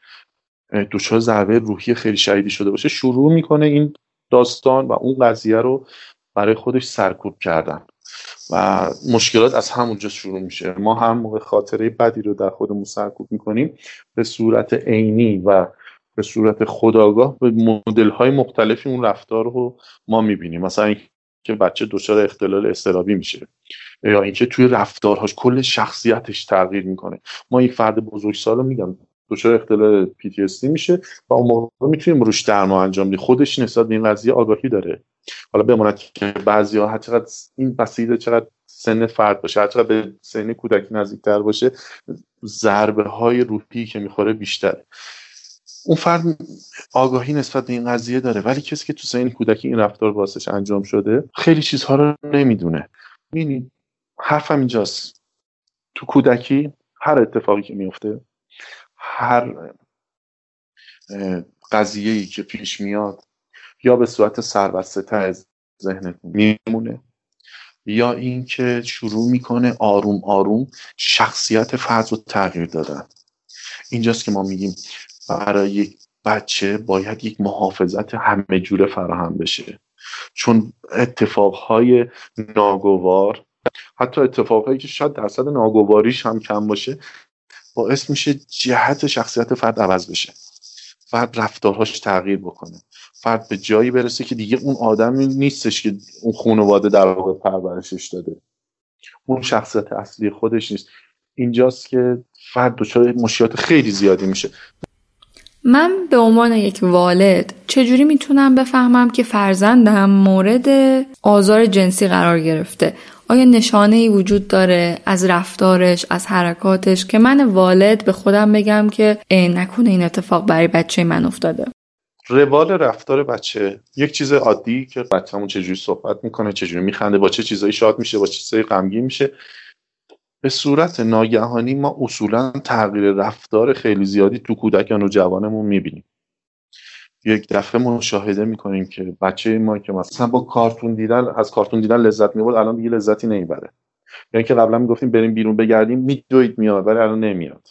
دچار ضربه روحی خیلی شدیدی شده باشه، شروع میکنه این داستان و اون قضیه رو برای خودش سرکوب کردن و مشکلات از همونجا شروع میشه. ما هم موقع خاطره بدی رو در خودمون سرکوب میکنیم، به صورت عینی و به صورت خودآگاه به مدل‌های مختلفی اون رفتار رو ما میبینیم. مثلا که بچه دچار اختلال اضطرابی میشه، یا اینکه توی رفتارهاش کل شخصیتش تغییر میکنه. ما یک فرد بزرگسال رو میگم دچار اختلال پی تی اس دی میشه و اون موقع میتونیم روش درمان انجام بدیم، خودش نسبت به این قضیه آگاهی داره. حالا بماند که بعضیا هرچقدر این بسیده چقدر سن فرد باشه، هرچقدر به سن کودکی نزدیکتر باشه، ضربه های روحی که میخوره بیشتره. اون فرد آگاهی نسبت به این قضیه داره، ولی کسی که تو سن کودکی این رفتار واسش انجام شده خیلی چیزها رو نمیدونه. ببینید حرفم اینجاست، تو کودکی هر اتفاقی که میفته، هر قضیه‌ای که پیش میاد یا به صورت سربسته‌تر از ذهنتون میمونه یا اینکه شروع میکنه آروم آروم شخصیت فرد رو تغییر دادن. اینجاست که ما میگیم برای یک بچه باید یک محافظت همه جوره فراهم بشه، چون اتفاقهای ناگوار، حتی اتفاقهایی که شاید درصد ناگواریش هم کم باشه، باعث میشه جهت شخصیت فرد عوض بشه، فرد رفتارهاش تغییر بکنه، فرد به جایی برسه که دیگه اون آدمی نیستش که اون خانواده در واقع پرورشش داده، اون شخصیت اصلی خودش نیست. اینجاست که فرد دچار مشکلات خیلی زیادی میشه. من به عنوان یک والد چجوری میتونم بفهمم که فرزندم مورد آزار جنسی قرار گرفته؟ آیا نشانه‌ای وجود داره از رفتارش، از حرکاتش، که من والد به خودم بگم که نکنه این اتفاق برای بچه من افتاده؟ روال رفتار بچه یک چیز عادی که بچه‌مون چجوری صحبت میکنه، چجوری میخنده، با چه چیزایی شاد میشه، با چه چیزایی غمگین میشه. به صورت ناگهانی ما اصولا تغییر رفتار خیلی زیادی تو کودکان و جوانمون میبینیم. یک دفعه مشاهده میکنیم که بچه ما که مثلا با کارتون دیدن از کارتون دیدن لذت میبرد، الان دیگه لذتی نمیبره. یعنی که قبلا میگفتیم بریم بیرون بگردیم، میدوید میاد، ولی الان نمیاد.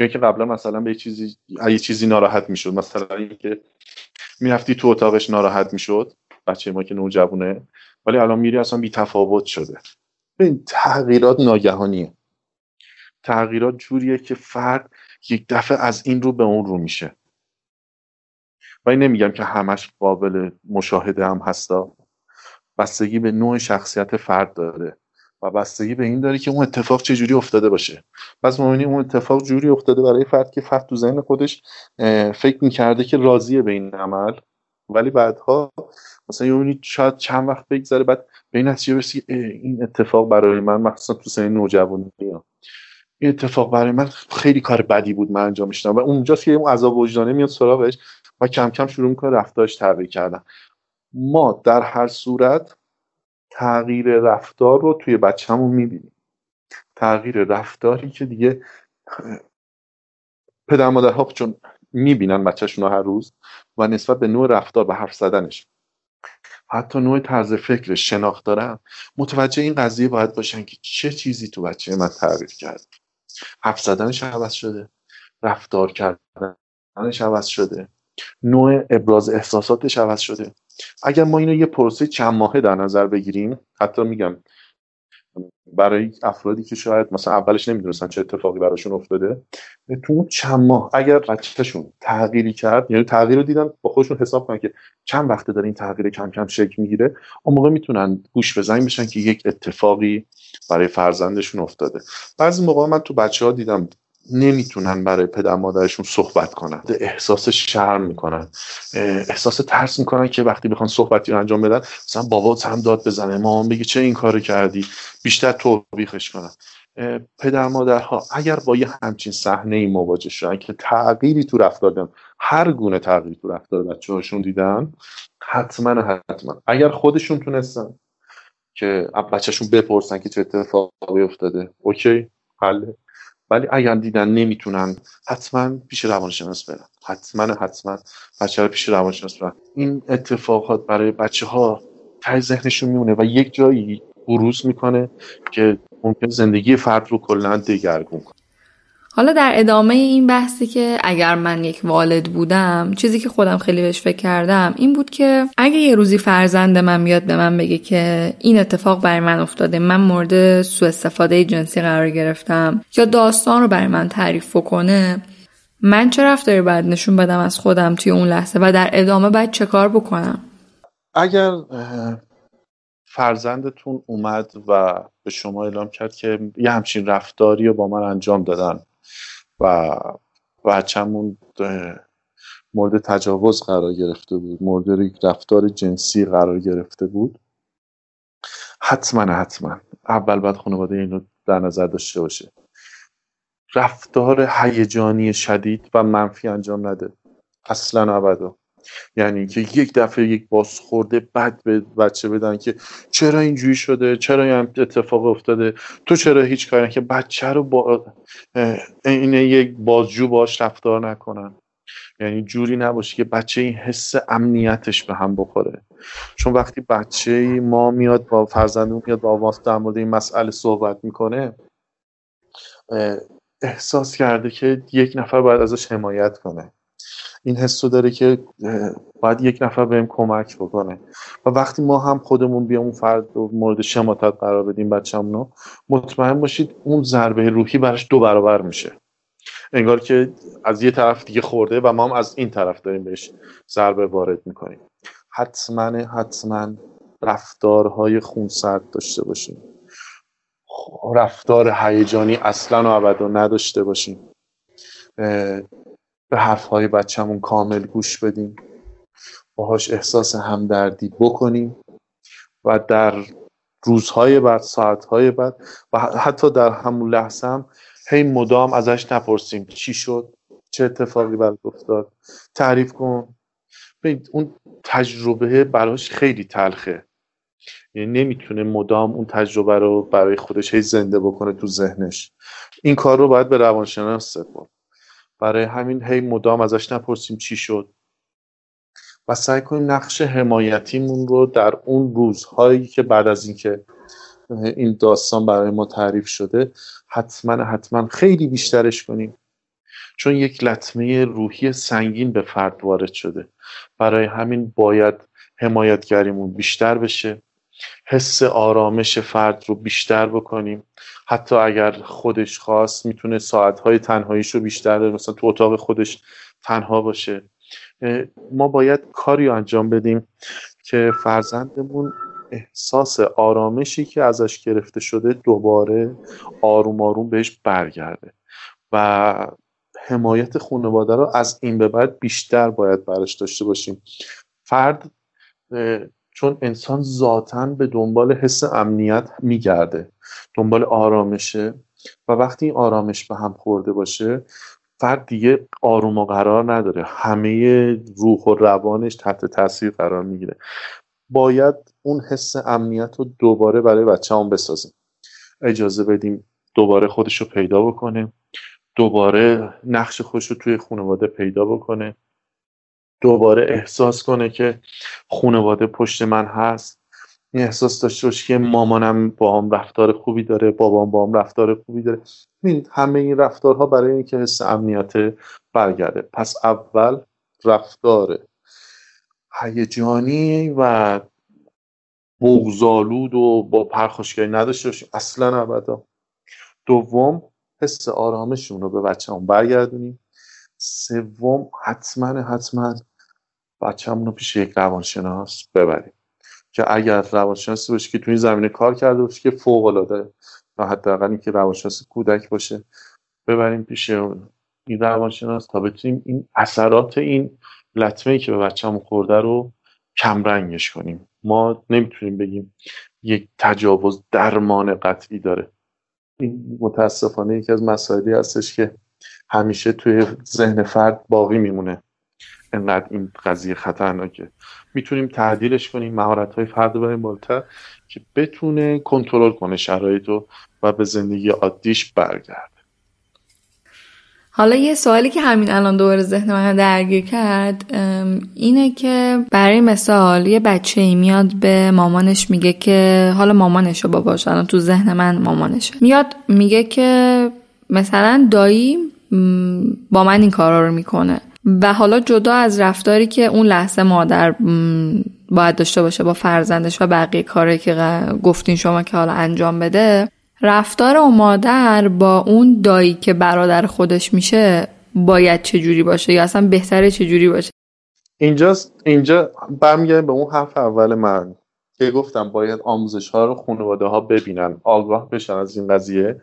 یعنی که قبلا مثلا به چیزی یه چیزی ناراحت میشد، مثلا اینکه میرفتی تو اتاقش ناراحت میشد، بچه ما که نوجوانه، ولی الان میری اصلا بی تفاوت شده. این تغییرات ناگهانیه، تغییرات جوریه که فرد یک دفعه از این رو به اون رو میشه. و این نمیگم که همش قابل مشاهده هم هستا، بستگی به نوع شخصیت فرد داره و بستگی به این داره که اون اتفاق چه جوری افتاده باشه. پس ما می‌بینیم اون اتفاق جوری افتاده برای فرد که فرد تو ذهن خودش فکر میکرده که راضیه به این عمل، ولی بعدها مثلا یعنی شاید چند وقت بگذره بعد به این نتیجه برسی این اتفاق برای من، مخصوصا تو سن نوجوانی، این اتفاق برای من خیلی کار بدی بود من انجامش دادم. و اونجاست که اون عذاب وجدانی میاد سراغش و کم کم شروع میکنه رفتارش تغییر کردن. ما در هر صورت تغییر رفتار رو توی بچه‌مون میبینیم، تغییر رفتاری که دیگه پدر مادرها چون میبینن بچه‌شون هر روز و نسبت به نوع رفتار و حرف زدنش، حتی نوع طرز فکر، شناخت دارن، متوجه این قضیه باید باشن که چه چیزی تو بچه من تغییر کرد. حرف زدنش عوض شده، رفتار کردنش عوض شده، نوع ابراز احساساتش عوض شده. اگر ما اینو یه پروسه چند ماهه در نظر بگیریم، حتی میگم برای افرادی که شاید مثلا اولش نمیدونستن چه اتفاقی براشون افتاده، تو چند ماه اگر بچه‌شون تغییری کرد، یعنی تغییر رو دیدن با خودشون حساب کنن که چند وقته داره این تغییر کم کم شکل میگیره، اون موقع میتونن گوش بزنن بشن که یک اتفاقی برای فرزندشون افتاده. بعضی موقع من تو بچه‌ها دیدم نمیتونن برای پدر مادرشون صحبت کنن، احساس شرم میکنن، احساس ترس میکنن که وقتی بخوان صحبتی رو انجام بدن مثلا بابات هم داد بزنه، مامان بگه چه این کارو کردی، بیشتر توبیخش کنن. پدر مادرها اگر با یه همچین صحنه ای مواجه شدن که تغییری تو رفتار دادن، هر گونه تغییری تو رفتار بچه‌هاشون دیدن، حتما حتما اگر خودشون تونستن که بچه‌شون بپرسن که چه اتفاقی افتاده، اوکی حله، ولی اگر دیدن نمیتونن، حتما پیش روانشناس برن، حتما حتما بچه‌ها پیش روانشناس برن. این اتفاقات برای بچه‌ها ته ذهنشون میمونه و یک جایی بروز میکنه که ممکن زندگی فرد رو کلاً دگرگون کنه. حالا در ادامه این بحثی که اگر من یک والد بودم، چیزی که خودم خیلی بهش فکر کردم این بود که اگه یه روزی فرزند من بیاد به من بگه که این اتفاق برای من افتاده، من مورد سوء استفاده جنسی قرار گرفتم، یا داستان رو برای من تعریف کنه، من چه رفتاری باید نشون بدم از خودم توی اون لحظه و در ادامه باید چه کار بکنم؟ اگر فرزندتون اومد و به شما اعلام کرد که یه همچین رفتاری رو با من انجام دادن و بچه‌مون مورد تجاوز قرار گرفته بود، مورد رفتار جنسی قرار گرفته بود، حتما حتما اول باید خانواده اینو در نظر داشته باشه. رفتار هیجانی شدید و منفی انجام نده، اصلا ابدا. یعنی که یک دفعه یک بازخورده بد به بچه بدن که چرا اینجوری شده، چرا این اتفاق افتاده، تو چرا هیچ کاری نکردی، بچه رو با این یک بازجو باش رفتار نکنن. یعنی جوری نباشه که بچه این حس امنیتش به هم بخوره. چون وقتی بچه ما میاد با فرزندون میاد با واسط در مورد این مسئله صحبت میکنه، احساس کرده که یک نفر باید ازش حمایت کنه، این حسو داره که باید یک نفر بهم کمک بکنه. و وقتی ما هم خودمون بیام اون فرد رو مورد شماتت قرار بدیم بچه‌مونو، مطمئن باشید اون ضربه روحی براش دو برابر میشه، انگار که از یه طرف دیگه خورده و ما هم از این طرف داریم بهش ضربه وارد میکنیم. حتما حتما رفتارهای خونسرد داشته باشیم، رفتار هیجانی اصلا و ابدا نداشته باشیم، به حرفهای بچه‌مون کامل گوش بدیم، باهاش احساس همدردی بکنیم و در روزهای بعد، ساعتهای بعد و حتی در همون لحظه هم هی مدام ازش نپرسیم چی شد، چه اتفاقی برات افتاد، تعریف کن. ببینید اون تجربه براش خیلی تلخه، یعنی نمیتونه مدام اون تجربه رو برای خودش هی زنده بکنه تو ذهنش. این کار رو باید به روانشناس سپرد. برای همین هی مدام ازش نپرسیم چی شد و سعی کنیم نقش حمایتیمون رو در اون روزهایی که بعد از اینکه این داستان برای ما تعریف شده حتما حتما خیلی بیشترش کنیم، چون یک لطمه روحی سنگین به فرد وارد شده. برای همین باید حمایتگریمون بیشتر بشه، حس آرامش فرد رو بیشتر بکنیم. حتی اگر خودش خواست میتونه ساعتهای تنهاییش رو بیشتر داره، مثلا تو اتاق خودش تنها باشه. ما باید کاری انجام بدیم که فرزندمون احساس آرامشی که ازش گرفته شده دوباره آروم آروم بهش برگرده و حمایت خانواده رو از این به بعد بیشتر باید براش داشته باشیم. فرد چون انسان ذاتاً به دنبال حس امنیت میگرده، دنبال آرامشه و وقتی این آرامش به هم خورده باشه فرد دیگه آروم و قرار نداره، همه روح و روانش تحت تاثیر قرار میگیره. باید اون حس امنیت رو دوباره برای بچه‌مون بسازیم، اجازه بدیم دوباره خودش رو پیدا بکنه، دوباره نقش خودش رو توی خانواده پیدا بکنه، دوباره احساس کنه که خانواده پشت من هست. این احساس داشته باشه که مامانم با هم رفتار خوبی داره، بابام با هم رفتار خوبی داره. ببینید همه این رفتارها برای اینکه حس امنیت برگرده. پس اول رفتار هیجانی و بغض‌آلود و با پرخاشگری نداشته باشیم اصلا ابدا. دوم حس آرامشمون رو به بچه‌مون برگردونیم. سوم حتما حتما بچه‌مون رو پیش یک روانشناس ببریم که اگر روانشناسی باشه که تو این زمینه کار کرده باشه که فوق‌العاده، یا حداقل اینکه روانشناس کودک باشه، ببریم پیش این روانشناس تا بتونیم این اثرات این لطمه‌ای که به بچه‌مون خورده رو کم رنگش کنیم. ما نمیتونیم بگیم یک تجاوز درمان قطعی داره. این متاسفانه یکی از مسائلی هستش که همیشه توی ذهن فرد باقی میمونه، انقدر این قضیه خطرناکه. میتونیم تعدیلش کنیم، مهارت‌های فرد رو بریم بالاتر که بتونه کنترل کنه شرایطو و به زندگی عادیش برگرده. حالا یه سوالی که همین الان دوباره ذهن من درگیر کرد اینه که برای مثال یه بچه‌ای میاد به مامانش میگه که حالا مامانش و باباش، الان تو ذهن من مامانشه، میاد میگه که مثلا دایی با من این کارا رو میکنه و حالا جدا از رفتاری که اون لحظه مادر باید داشته باشه با فرزندش و بقیه کاری که گفتین شما که حالا انجام بده، رفتار اون مادر با اون دایی که برادر خودش میشه باید چجوری باشه یا اصلا بهتره چجوری باشه؟ اینجاست، اینجا برمیگردیم به اون حرف اول من که گفتم باید آموزش ها رو خانواده ها ببینن، آگاه بشن از این قضیه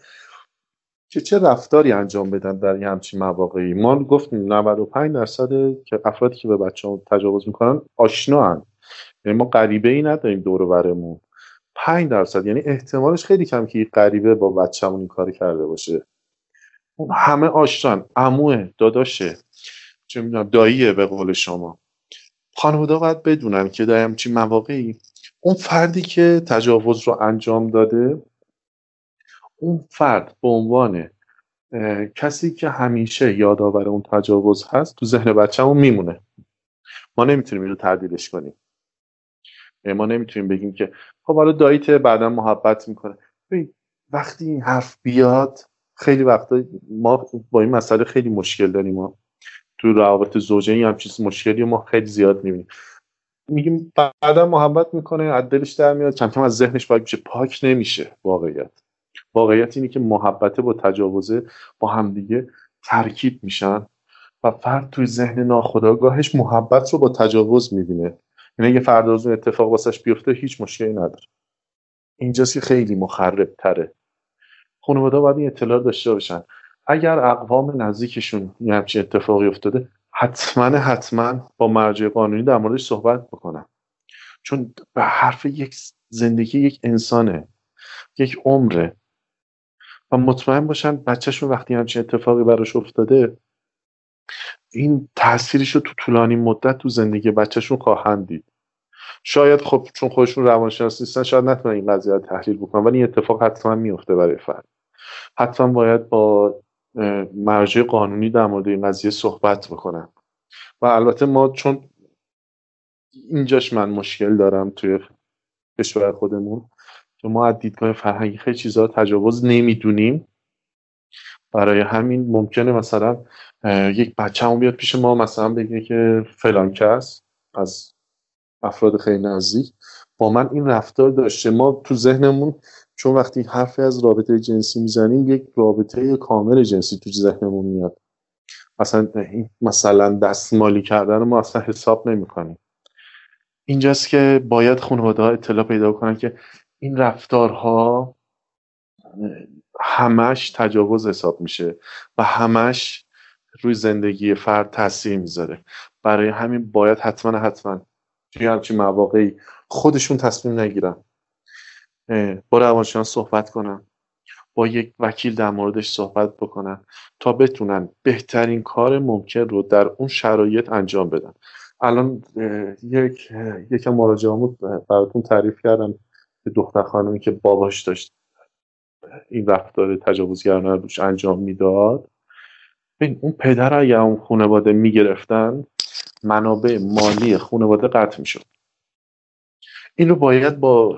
که چه رفتاری انجام بدن در یه همچین مواقعی. ما گفتیم نود و پنج درصد که افرادی که به بچه‌ها تجاوز میکنن آشنا هن، یعنی ما غریبه ای نداریم دور و برمون. پنج درصد یعنی احتمالش خیلی کم که این غریبه با بچه‌مون این کاری کرده باشه. اون همه آشنان، عموه، داداشه، چه میدونم داییه. به قول شما خانواده باید بدونن که در همچین مواقعی اون فردی که تجاوز رو انجام داده، اون فرد به عنوان کسی که همیشه یادآور اون تجاوز هست تو ذهن بچه‌مون میمونه. ما نمیتونیم اینو تعدیلش کنیم. ما نمیتونیم بگیم که خب حالا داییت بعدا محبت میکنه. ببین وقتی این حرف بیاد خیلی وقتا ما با این مسئله خیلی مشکل داریم. ما تو روابط زوجینی هم چیز مشکلی ما خیلی زیاد میبینیم. میگیم بعدا محبت میکنه، از دلش در میاد، چند کم از ذهنش پاک میشه. پاک نمیشه. واقعیت واقعیت اینه که محبت با تجاوزه با همدیگه ترکیب میشن و فرد توی ذهن ناخودآگاهش محبت رو با تجاوز میبینه. یعنی اگه فرد روز اتفاق واسش بیفته هیچ مشکلی نداره. اینجاست که خیلی مخرب تره. خانواده باید این اطلاع داشته باشن. اگر اقوام نزدیکشون یه همچین اتفاقی افتاده حتما حتما با مرجع قانونی در موردش صحبت بکنن، چون به حرف یک زندگی یک انسانه، یک عمره، و مطمئن باشن بچهشون وقتی همچین اتفاقی براش افتاده این تأثیرش رو تو طولانی مدت تو زندگی بچهشون خواهند دید. شاید خب چون خودشون روانشناس نیستن شاید نتونن این قضیه رو تحلیل بکنن، ولی این اتفاق حتما میفته برای فرد. حتما باید با مرجع قانونی در مورد این قضیه صحبت بکنن. و البته ما چون اینجاش من مشکل دارم توی کشور خودمون که ما از دیدگاه فرهنگی خیلی چیزها تجاوز نمیدونیم، برای همین ممکنه مثلا یک بچه‌مون بیاد پیش ما مثلا بگه که فلان کس از افراد خیلی نزدیک با من این رفتار داشته. ما تو ذهنمون چون وقتی حرفی از رابطه جنسی میزنیم یک رابطه کامل جنسی تو ذهنمون میاد. مثلا مثلا دستمالی کردن ما اصلا حساب نمی‌کنیم. اینجاست که باید خانواده‌ها اطلاع پیدا کنن که این رفتارها همش تجاوز حساب میشه و همش روی زندگی فرد تاثیر میذاره. برای همین باید حتما حتما توی همچین مواقعی خودشون تصمیم نگیرن، با روانشناس صحبت کنن، با یک وکیل در موردش صحبت بکنن تا بتونن بهترین کار ممکن رو در اون شرایط انجام بدن. الان یک یکم مراجعه‌مون براتون تعریف کردم که دختر خانمی که باباش داشت این رفتار تجاوزگرانه رو روش انجام میداد، ببین اون پدر یا اون خانواده میگرفتن منابع مالی خانواده قطع میشد. این رو باید با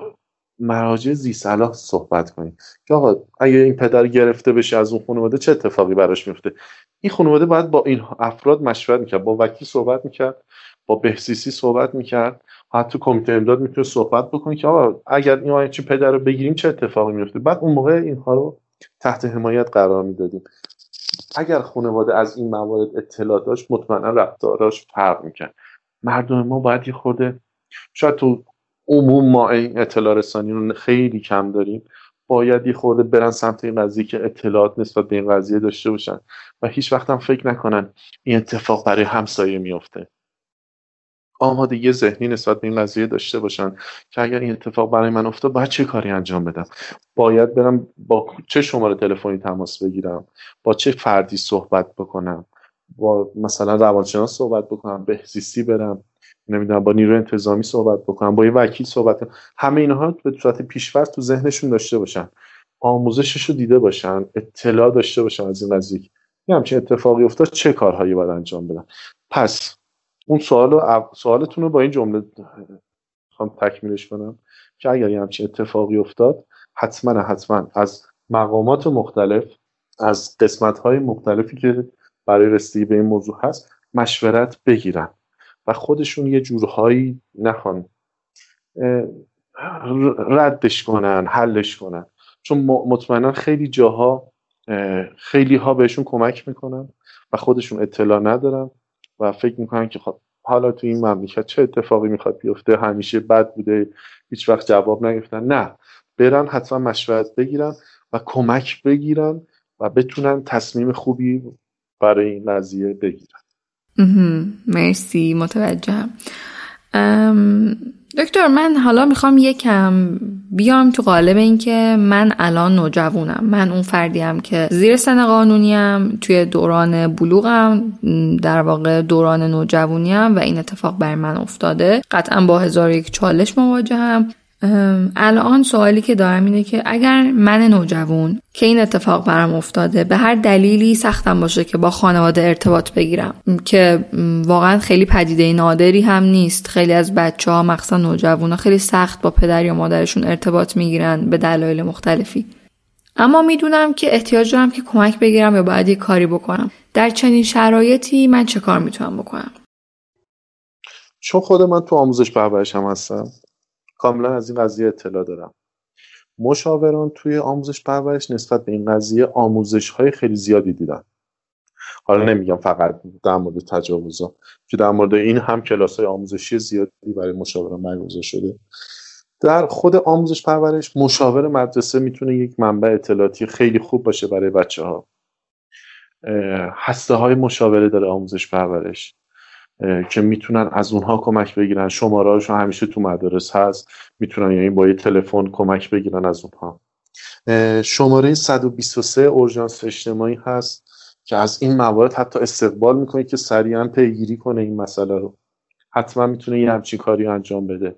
مراجع ذی‌صلاح صحبت کنیم که آقا اگه این پدر گرفته بشه از اون خانواده چه اتفاقی براش میفته. این خانواده باید با این افراد مشورت میکرد، با وکیل صحبت میکرد، با بهسیسی صحبت میکرد، حتی کمیته امداد میتونه صحبت بکنه که آقا اگر این آیچی پدر رو بگیریم چه اتفاقی میفته. بعد اون موقع اینها رو تحت حمایت قرار میدادیم. اگر خانواده از این موارد اطلاع داشت مطمئنا رفتاراش فرق میکرد. مردم ما باید یه خورده، شاید تو عموم ما این اطلاع رسانی رو خیلی کم داریم، باید یه خورده برن سمت این قضیه که اطلاعات نسبت به این قضیه داشته باشن و هیچ وقت هم فکر نکنن این اتفاق برای همسایه میفته. آمادگی ذهنی نسبت به این قضیه داشته باشن که اگر این اتفاق برای من افتاد باید چه کاری انجام بدم، باید برم با چه شماره تلفنی تماس بگیرم، با چه فردی صحبت بکنم، با مثلا روانشناس صحبت بکنم، بهزیستی برم، نمیدونم با نیروی انتظامی صحبت بکنم، با یه وکیل صحبت کنم. همه اینها به صورت پیش‌فرض تو ذهنشون داشته باشن، آموزشش رو دیده باشن، اطلاع داشته باشن از این قضیه که همچین اتفاقی افتاد چه کارهایی باید انجام بدن. پس اون سوالو سوالتون رو با این جمله میخوام تکمیلش کنم که اگر یه همچین اتفاقی افتاد حتما حتما از مقامات مختلف، از قسمت‌های مختلفی که برای رسیدگی به این موضوع هست مشورت بگیرن و خودشون یه جورهایی نخوان ردش کنن، حلش کنن، چون مطمئنا خیلی جاها خیلی ها بهشون کمک میکنن و خودشون اطلاع ندارن و فکر میکنن که خب حالا تو این مملکت چه اتفاقی میخواد بیفته، همیشه بد بوده، هیچ وقت جواب نگرفتن. نه، برن حتما مشورت بگیرن و کمک بگیرن و بتونن تصمیم خوبی برای این قضیه بگیرن. مرسی، متوجهم. دکتر، من حالا میخوام یکم بیام تو قالب این که من الان نوجوانم، من اون فردیم که زیر سن قانونیم، توی دوران بلوغم، در واقع دوران نوجوانیم و این اتفاق بر من افتاده. قطعا با هزار و یک چالش مواجهم الان سوالی که دارم اینه که اگر من نوجوان که این اتفاق برام افتاده به هر دلیلی سختم باشه که با خانواده ارتباط بگیرم، که واقعا خیلی پدیده نادری هم نیست، خیلی از بچه‌ها مخصوصا نوجوانا خیلی سخت با پدر یا مادرشون ارتباط میگیرن به دلایل مختلفی، اما میدونم که احتیاج دارم که کمک بگیرم یا باید یه کاری بکنم. در چنین شرایطی من چه کار میتونم بکنم؟ چون خود من تو آموزش پرورش هم هستم، کاملا از این قضیه اطلاع دارم. مشاوران توی آموزش پرورش نسبت به این قضیه آموزش‌های خیلی زیادی دیدن. حالا نمیگم فقط در مورد تجاوزا، که در مورد این هم کلاس‌های آموزشی زیادی برای مشاوران برگزار شده. در خود آموزش پرورش مشاور مدرسه میتونه یک منبع اطلاعاتی خیلی خوب باشه برای بچه‌ها. هسته‌های مشاوره داره آموزش پرورش که میتونن از اونها کمک بگیرن، شماره هاشون همیشه تو مدارس هست، میتونن یعنی با یه تلفن کمک بگیرن از اونها. شماره صد و بیست و سه اورژانس اجتماعی هست که از این موارد حتی استقبال میکنه که سریعا پیگیری کنه این مسئله رو، حتما میتونه یه همچین کاری انجام بده.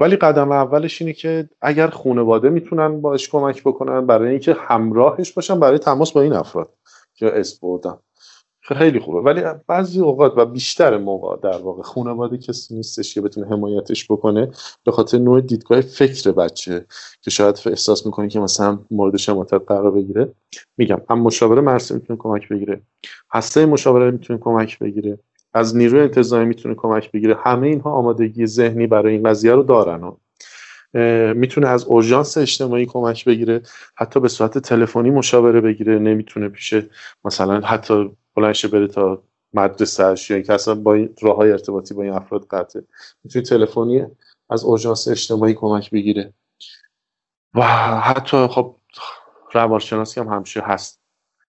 ولی قدم اولش اینه که اگر خانواده میتونن باش کمک بکنن برای اینکه همراهش باشن برای تماس با این افراد که اسم بردن، خیلی خوبه. ولی بعضی اوقات و بیشتر موقع در واقع خانواده کسی نیستش که بتونه حمایتش بکنه، به خاطر نوع دیدگاه فکر بچه که شاید احساس میکنه که مثلا مورد شماتت قرار بگیره. میگم هم مشاوره مرسی میتونه کمک بگیره، هسته مشاوره میتونه کمک بگیره، از نیروی انتظامی میتونه کمک بگیره. همه اینها آمادگی ذهنی برای این قضیه رو دارن. میتونه از اورژانس اجتماعی کمک بگیره، حتی به صورت تلفنی مشاوره بگیره. نمیتونه پیشه مثلا حتی بلنشه بره تا مدرسهش یا اینکه اصلا با راه‌های ارتباطی با این افراد قطعه، میتونه تلفنی از اورژانس اجتماعی کمک بگیره. و حتی خب روانشناسی هم همیشه هست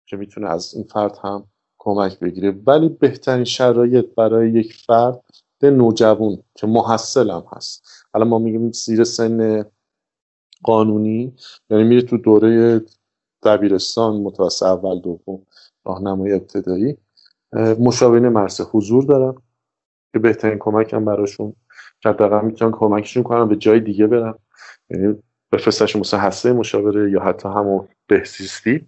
که میتونه از این فرد هم کمک بگیره. ولی بهترین شرایط برای یک فرد نوجوان که محصل هم هست، الان ما میگیم زیر سن قانونی، یعنی میره تو دوره دبیرستان، متوسط اول، دوم، راهنمای ابتدایی، مشاورین مرسه حضور دارن که بهترین کمک هم براشون حداقل میتونن کمکشون کنن به جای دیگه برن، یعنی بفرستشون مثلا هسته مشاوره یا حتی همون بهزیستی.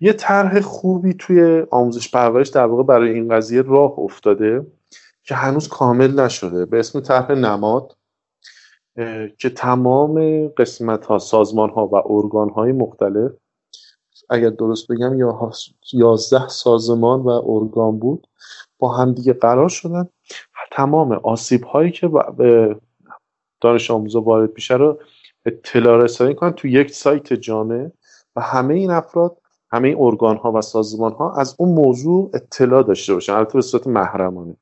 یه طرح خوبی توی آموزش پرورش در واقع برای این قضیه راه افتاده که هنوز کامل نشده، به اسم طرح نماد، که تمام قسمت ها، سازمان ها و ارگان های مختلف، اگر درست بگم یا یازده سازمان و ارگان بود، با همدیگه قرار شدن تمام آسیب هایی که به دانش آموزا وارد میشه رو اطلاع رسانی کنن تو یک سایت جامع، و همه این افراد، همه این ارگان ها و سازمان ها از اون موضوع اطلاع داشته باشن، البته به صورت محرمانه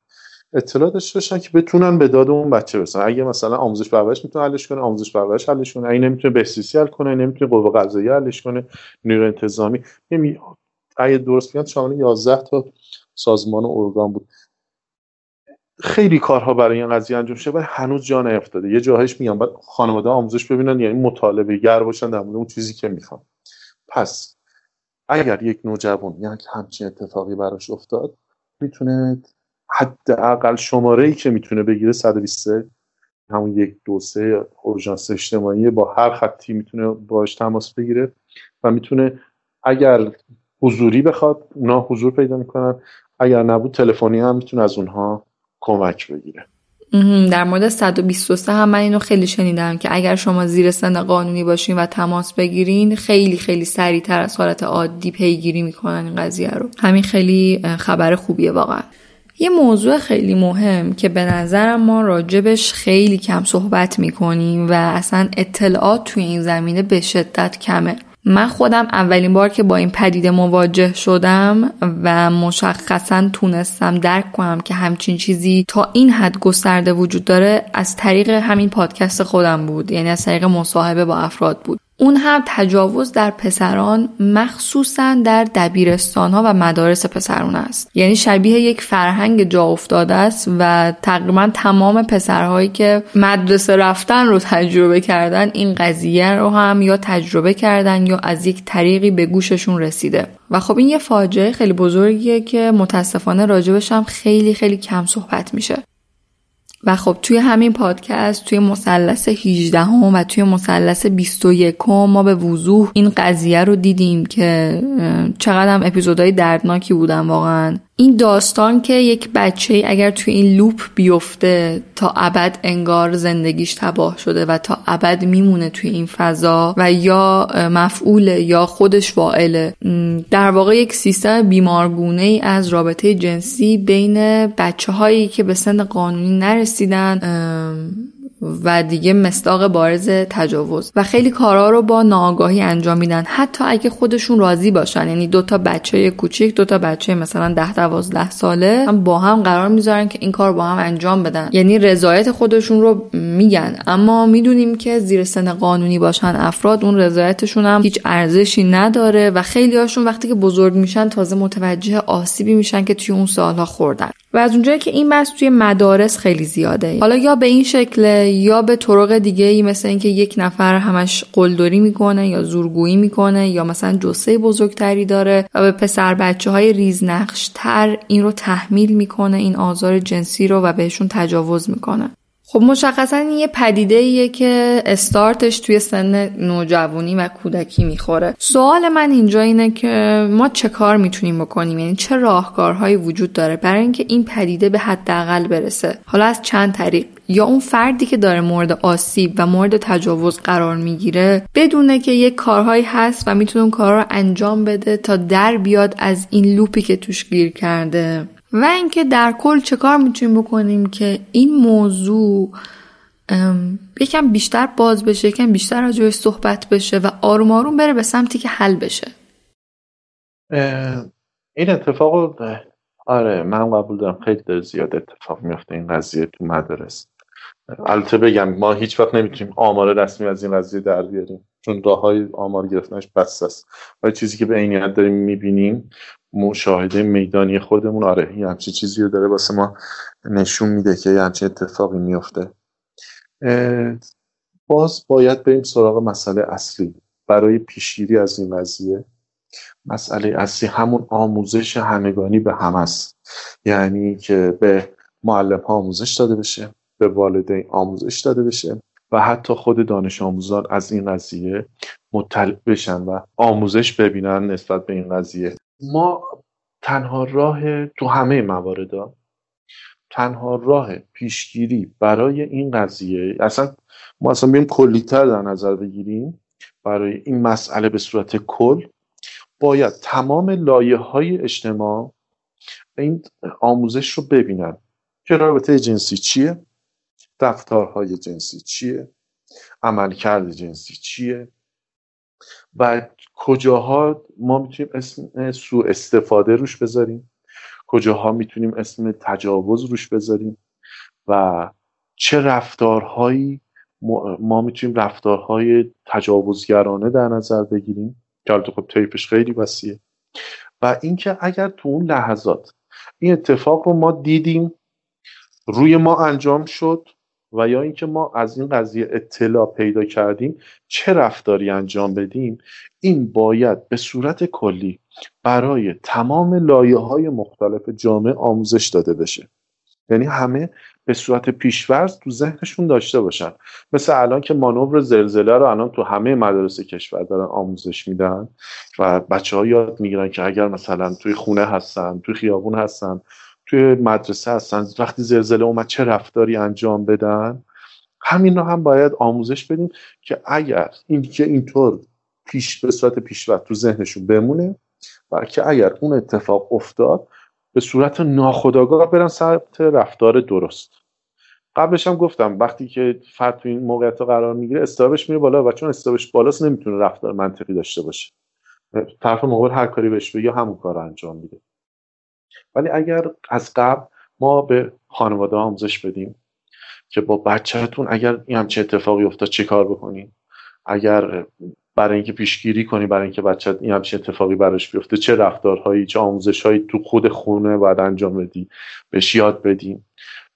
اطلاع داشته باشن که بتونن به داد اون بچه برسن. اگه مثلا آموزش پرورش میتونه حلش کنه، آموزش پرورش حلش کنه. اگه نمیتونه بهزیستی حل کنه، نمیتونه قوه قضاییه حلش کنه، نیروی انتظامی. یعنی اگه درست بگم شامل یازده تا سازمان و ارگان بود. خیلی کارها برای این قضیه انجام شده ولی هنوز جا نیفتاده. یه جاهایش میگم بعد خانواده آموزش ببینن، یعنی مطالبه گر باشن در مورد اون چیزی که میخوان. پس اگر یک نوجوان یعنی همچین اتفاقی براش افتاد، میتونه حداقل شماره‌ای که میتونه بگیره صد و بیست و سه، همون یک دو سه اورژانس اجتماعی، با هر خطی میتونه باهاش تماس بگیره و میتونه اگر حضوری بخواد اونا حضور پیدا میکنن، اگر نبود تلفنی هم میتونه از اونها کمک بگیره. در مورد صد و بیست و سه هم من اینو خیلی شنیدم که اگر شما زیر سن قانونی باشین و تماس بگیرین خیلی خیلی سریعتر از حالت عادی پیگیری میکنن این قضیه رو. همین خیلی خبر خوبیه واقعا. یه موضوع خیلی مهم که به نظرم ما راجبش خیلی کم صحبت میکنیم و اصلا اطلاعات توی این زمینه به شدت کمه. من خودم اولین بار که با این پدیده مواجه شدم و مشخصاً تونستم درک کنم که همچین چیزی تا این حد گسترده وجود داره از طریق همین پادکست خودم بود، یعنی از طریق مصاحبه با افراد بود. اون هم تجاوز در پسران، مخصوصاً در دبیرستان‌ها و مدارس پسران است. یعنی شبیه یک فرهنگ جا افتاده است و تقریباً تمام پسرهایی که مدرسه رفتن رو تجربه کردن این قضیه رو هم یا تجربه کردن یا از یک طریقی به گوششون رسیده. و خب این یه فاجعه خیلی بزرگیه که متاسفانه راجبش هم خیلی خیلی کم صحبت میشه. و خب توی همین پادکست، توی مثلث هجده هم و توی مثلث بیست و یک هم ما به وضوح این قضیه رو دیدیم که چقدر هم اپیزودهای دردناکی بودن واقعا. این داستان که یک بچه اگر توی این لوپ بیفته تا ابد انگار زندگیش تباه شده و تا ابد میمونه توی این فضا و یا مفعوله یا خودش فاعله. در واقع یک سیستم بیمارگونه‌ای از رابطه جنسی بین بچه‌هایی که به سن قانونی نرسیدن و دیگه مصداق بارز تجاوز و خیلی کارا رو با ناآگاهی انجام میدن، حتی اگه خودشون راضی باشن. یعنی دو تا بچه کوچیک، دو تا بچه مثلا ده دوازده ساله هم با هم قرار میذارن که این کار با هم انجام بدن، یعنی رضایت خودشون رو میگن. اما میدونیم که زیر سن قانونی باشن افراد، اون رضایتشون هم هیچ ارزشی نداره و خیلیاشون وقتی که بزرگ میشن تازه متوجه آسیبی میشن که توی اون سالها خوردن. و از اونجایی که این بحث توی مدارس خیلی زیاده، حالا یا به این شکله یا به طرق دیگه‌ای، مثلا اینکه یک نفر همش قلدری میکنه یا زورگویی میکنه یا مثلا جثه بزرگتری داره و به پسر بچه‌های ریزنقش‌تر این رو تحمیل میکنه، این آزار جنسی رو، و بهشون تجاوز میکنه. خب مشخصاً این یه پدیده‌ایه که استارتش توی سن نوجوانی و کودکی میخوره. سوال من اینجا اینه که ما چه کار میتونیم بکنیم؟ یعنی چه راهکارهایی وجود داره برای اینکه این پدیده به حداقل برسه؟ حالا از چند طریق، یا اون فردی که داره مورد آسیب و مورد تجاوز قرار میگیره بدونه که یک کارهایی هست و میتونه اون کارها رو انجام بده تا در بیاد از این لوپی که توش گیر کرده، و اینکه در کل چه کار میتونیم بکنیم که این موضوع یکم بیشتر باز بشه، یکم بیشتر راجعش صحبت بشه و آروم آروم بره به سمتی که حل بشه. این اتفاق، آره من قبول دارم، خیلی داره زیاد اتفاق میفته این قضیه تو مدارس. البته بگم ما هیچ وقت نمیتونیم آمار رسمی از این قضیه در بیاریم، چون راههای آمار گرفتنش بسته است، ولی چیزی که به عینیت داریم میبینیم، مشاهده میدانی خودمون، آره این همچین چیزی رو داره واسه ما نشون میده که همچین اتفاقی میفته. باز باید بریم سراغ مسئله اصلی برای پیشگیری از این قضیه. مسئله اصلی همون آموزش همگانی به همه است، یعنی که به معلم ها آموزش داده بشه، به والدین آموزش داده بشه و حتی خود دانش آموزان از این قضیه مطلع بشن و آموزش ببینن نسبت به این قضیه. ما تنها راه تو همه موارد، تنها راه پیشگیری برای این قضیه، اصلا ما اصلا بیم کلی‌تر در نظر بگیریم برای این مسئله به صورت کل، باید تمام لایه‌های اجتماع این آموزش رو ببینن که رابطه جنسی چیه، رفتارهای جنسی چیه، عملکرد جنسی چیه و کجاها ما میتونیم اسم سوء استفاده روش بذاریم، کجاها میتونیم اسم تجاوز روش بذاریم و چه رفتارهایی ما میتونیم رفتارهای تجاوزگرانه در نظر بگیریم که البته خب طیفش خیلی وسیعه. و اینکه اگر تو اون لحظات این اتفاق رو ما دیدیم روی ما انجام شد و یا اینکه ما از این قضیه اطلاع پیدا کردیم، چه رفتاری انجام بدیم، این باید به صورت کلی برای تمام لایه‌های مختلف جامعه آموزش داده بشه. یعنی همه به صورت پیش‌فرض تو ذهنشون داشته باشن. مثلا الان که مانور زلزله رو الان تو همه مدارس کشور دارن آموزش میدن و بچه‌ها یاد میگیرن که اگر مثلا توی خونه هستن، توی خیابون هستن، توی مدرسه هستن، وقتی زلزله اومد چه رفتاری انجام بدن، همین رو هم باید آموزش بدیم که اگر این که اینطور پیش به صورت پیش‌فرض تو ذهنشون بمونه و که اگر اون اتفاق افتاد به صورت ناخودآگاه برن سمت رفتار درست. قبلش هم گفتم وقتی که فرد تو این موقعیت قرار میگیره استابش میره بالا و چون استابش بالاست نمیتونه رفتار منطقی داشته باشه، طرف مقابل هر کاری بهش بگه همون کار انجام میده. ولی اگر از قبل ما به خانواده آموزش بدیم که با بچه‌تون اگر این همچه اتفاقی افتاد چه کار بکنین، اگر برای اینکه پیشگیری کنی، برای اینکه بچه‌ت این همچه اتفاقی براش بیفته چه رفتارهایی، چه آموزش‌هایی تو خود خونه باید انجام بدی، بهش یاد بدیم،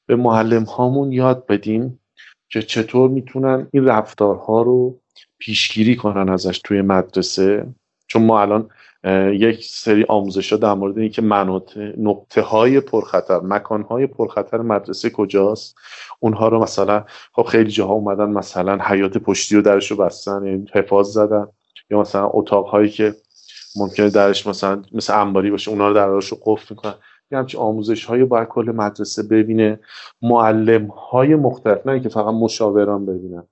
به معلم‌هامون یاد بدیم که چطور میتونن این رفتارها رو پیشگیری کنن ازش توی مدرسه. چون ما الان یک سری آموزش‌ها در مورد اینکه مناطق نقطه‌های پرخطر، مکان‌های پرخطر مدرسه کجاست، اونها رو مثلا خب خیلی جاها اومدن مثلا حیاط پشتی رو درشو بستن، یعنی حفاظ زدن، یا مثلا اتاق‌هایی که ممکنه درش مثلا مثل انباری باشه اونا رو دراشو قفل می‌کنن. یعنی همچین آموزش‌هایی باید کل مدرسه ببینه، معلم‌های مختلف، نه که فقط مشاوران ببینن،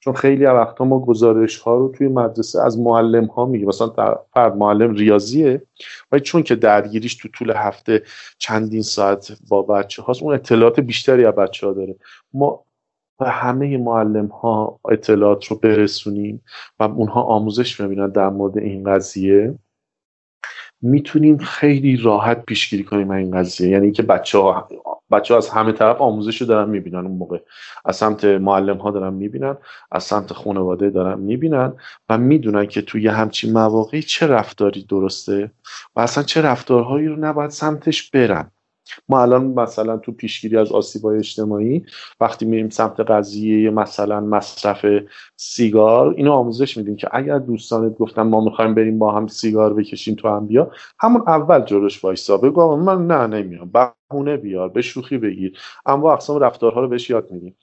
چون خیلی از وقتا ما گزارش‌ها رو توی مدرسه از معلم‌ها میگیم. مثلا فرد معلم ریاضیه ولی چون که درگیریش تو طول هفته چندین ساعت با بچه‌هاست، اون اطلاعات بیشتری از بچه‌ها داره. ما و همه معلم‌ها اطلاعات رو برسونیم و اونها آموزش ببینن در مورد این قضیه، میتونیم خیلی راحت پیشگیری کنیم این قضیه. یعنی اینکه بچه‌ها بچه‌ها از همه طرف آموزشو دارن میبینن، اون موقع از سمت معلم‌ها دارن میبینن، از سمت خانواده دارن میبینن و میدونن که توی همچین مواقعی چه رفتاری درسته و اصلا چه رفتارهایی رو نباید سمتش برن. ما الان مثلا تو پیشگیری از آسیب‌های اجتماعی وقتی میریم سمت قضیه مثلا مصرف سیگار، اینو آموزش میدیم که اگر دوستانت گفتن ما می‌خوایم بریم با هم سیگار بکشیم تو هم بیا، همون اول جلوش وایسا بگو من نه نمیام، بهونه بیار، به شوخی بگیر، اما اقسام رفتارها رو بهش یاد میدیم.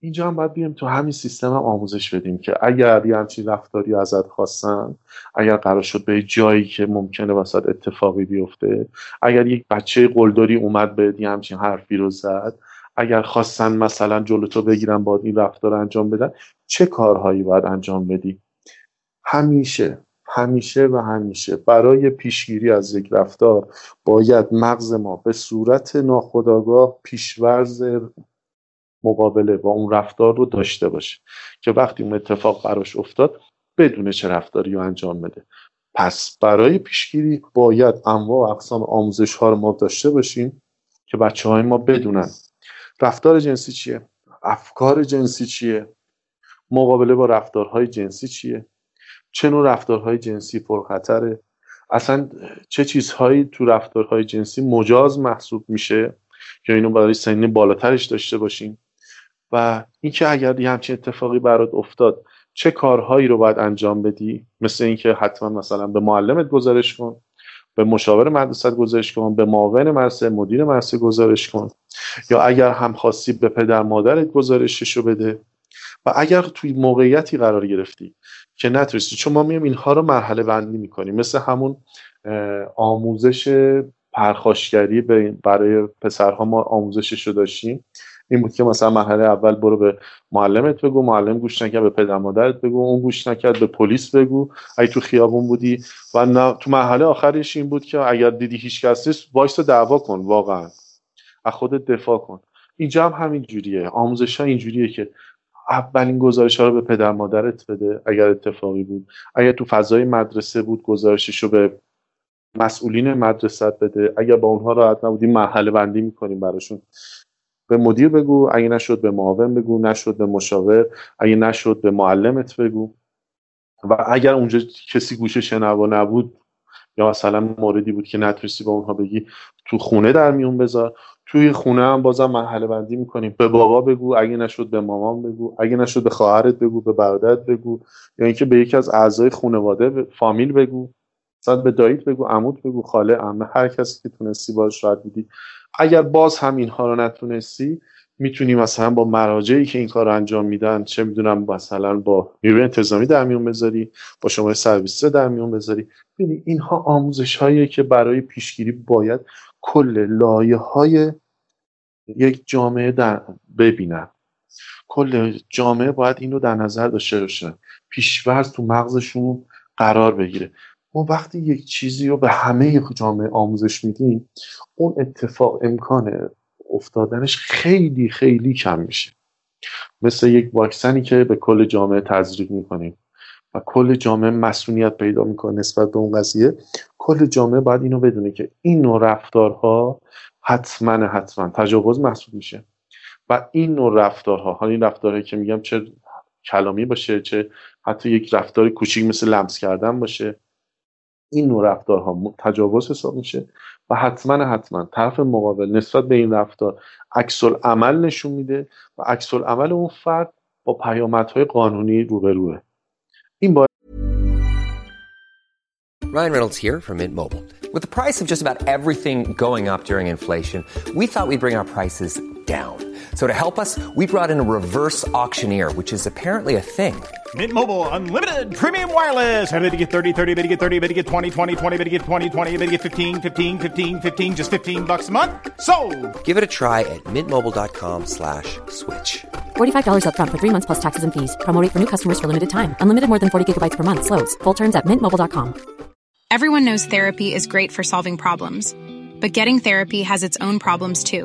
اینجا هم باید بیام تو همین سیستم هم آموزش بدیم که اگر یه همچین رفتاری ازت خواستن، اگر قرار شد به جایی که ممکنه وسط اتفاقی بیفته، اگر یک بچه قلدری اومد بهت یه همچین حرفی رو زد، اگر خواستن مثلا جلو تو بگیرن باید این رفتار انجام بدن، چه کارهایی باید انجام بدی؟ همیشه همیشه و همیشه برای پیشگیری از یک رفتار باید مغز ما به صورت ناخودآگاه پیش‌ورز مقابله با اون رفتار رو داشته باشه که وقتی اون اتفاق براش افتاد بدونه چه رفتاری رو انجام بده. پس برای پیشگیری باید انواع و اقسام آموزش‌ها رو ما داشته باشیم که بچه‌های ما بدونن رفتار جنسی چیه، افکار جنسی چیه، مقابله با رفتارهای جنسی چیه، چه نوع رفتارهای جنسی پرخطره، اصلا چه چیزهایی تو رفتارهای جنسی مجاز محسوب میشه که اینو برای سن بالاترش داشته باشیم و اینکه اگر یه همچین اتفاقی برات افتاد چه کارهایی رو باید انجام بدی، مثل اینکه حتما مثلا به معلمت گزارش کن، به مشاور مدرسه گزارش کن، به معاون مدرسه، مدیر مدرسه گزارش کن، یا اگر هم خواستی به پدر مادرت گزارششو بده. و اگر توی موقعیتی قرار گرفتی که نترسی، چون ما میام اینها رو مرحله بندی میکنیم، مثل همون آموزش پرخاشگری برای پسرها ما آموزششو داشتیم، این بود که مثلا مرحله اول برو به معلمت بگو، معلم گوش نکرد به پدر مادرت بگو، اون گوش نکرد به پلیس بگو اگه تو خیابون بودی، و نه تو مرحله آخرش این بود که اگر دیدی هیچ کس نیست وایسا دعوا کن، واقعا از خودت دفاع کن. اینجا هم همین جوریه، آموزش ها این جوریه که اولین گزارش ها رو به پدر مادرت بده اگر اتفاقی بود، اگر تو فضای مدرسه بود گزارششو به مسئولین مدرسه بده، اگر با اونها راحت نبودی مرحله بندی می‌کنیم براشون، به مدیر بگو، اگه نشد به معاون بگو، نشد به مشاور، اگه نشد به معلمت بگو. و اگر اونجا کسی گوش شنوا نبود یا مثلا موردی بود که نتونستی با اونها بگی، تو خونه در میون بذار. توی خونه هم بازم مرحله بندی میکنیم، به بابا بگو، اگه نشد به مامان بگو، اگه نشد به خواهرت بگو، به برادرت بگو، یا اینکه به یکی از اعضای خانواده فامیل بگو، مثلا به داییت بگو، عموت بگو، خاله، عمه، هر کسی که تونستی باهاش رد بدی. اگر باز هم اینها رو نتونستی، میتونی مثلا با مراجعی که این کار رو انجام میدن، چه میدونم مثلا با نیروی انتظامی در میون بذاری، با شماره سرویس در میون بذاری. ببین اینها آموزش‌هایی که برای پیشگیری باید کل لایه‌های یک جامعه در ببینن. کل جامعه باید اینو در نظر داشته باشه، پیش‌ورز تو مغزشون قرار بگیره. ما وقتی یک چیزی رو به همه جامعه آموزش میدیم، اون اتفاق امکان افتادنش خیلی خیلی کم میشه. مثل یک واکسنی که به کل جامعه تزریق میکنیم و کل جامعه مسئولیت پیدا میکنه نسبت به اون قضیه، کل جامعه باید اینو بدونه که این نوع رفتارها حتما حتما تجاوز محسوب میشه و این نوع رفتارها، حالا این رفتارهایی که میگم چه کلامی باشه، چه حتی یک رفتار کوچیک مثل لمس کردن باشه، این نوع رفتارها تجاوز حساب میشه و حتما حتما طرف مقابل نسبت به این رفتار عکس العمل نشون میده و عکس العمل اون فرد با پیامدهای قانونی روبروه. این با Ryan Reynolds here from Mint Mobile. With the price of just about everything going up during inflation, we thought we'd bring our prices down. So to help us, we brought in a reverse auctioneer, which is apparently a thing. Mint Mobile Unlimited Premium Wireless. How to get thirty, thirty, how to get thirty, how to get twenty, twenty, twenty, how to get twenty, twenty, how to get fifteen, fifteen, fifteen, fifteen, just fifteen bucks a month? Sold! Give it a try at mintmobile.com slash switch. forty-five dollars up front for three months plus taxes and fees. Promoting for new customers for limited time. Unlimited more than forty gigabytes per month. Slows full terms at mint mobile dot com. Everyone knows therapy is great for solving problems, but getting therapy has its own problems too,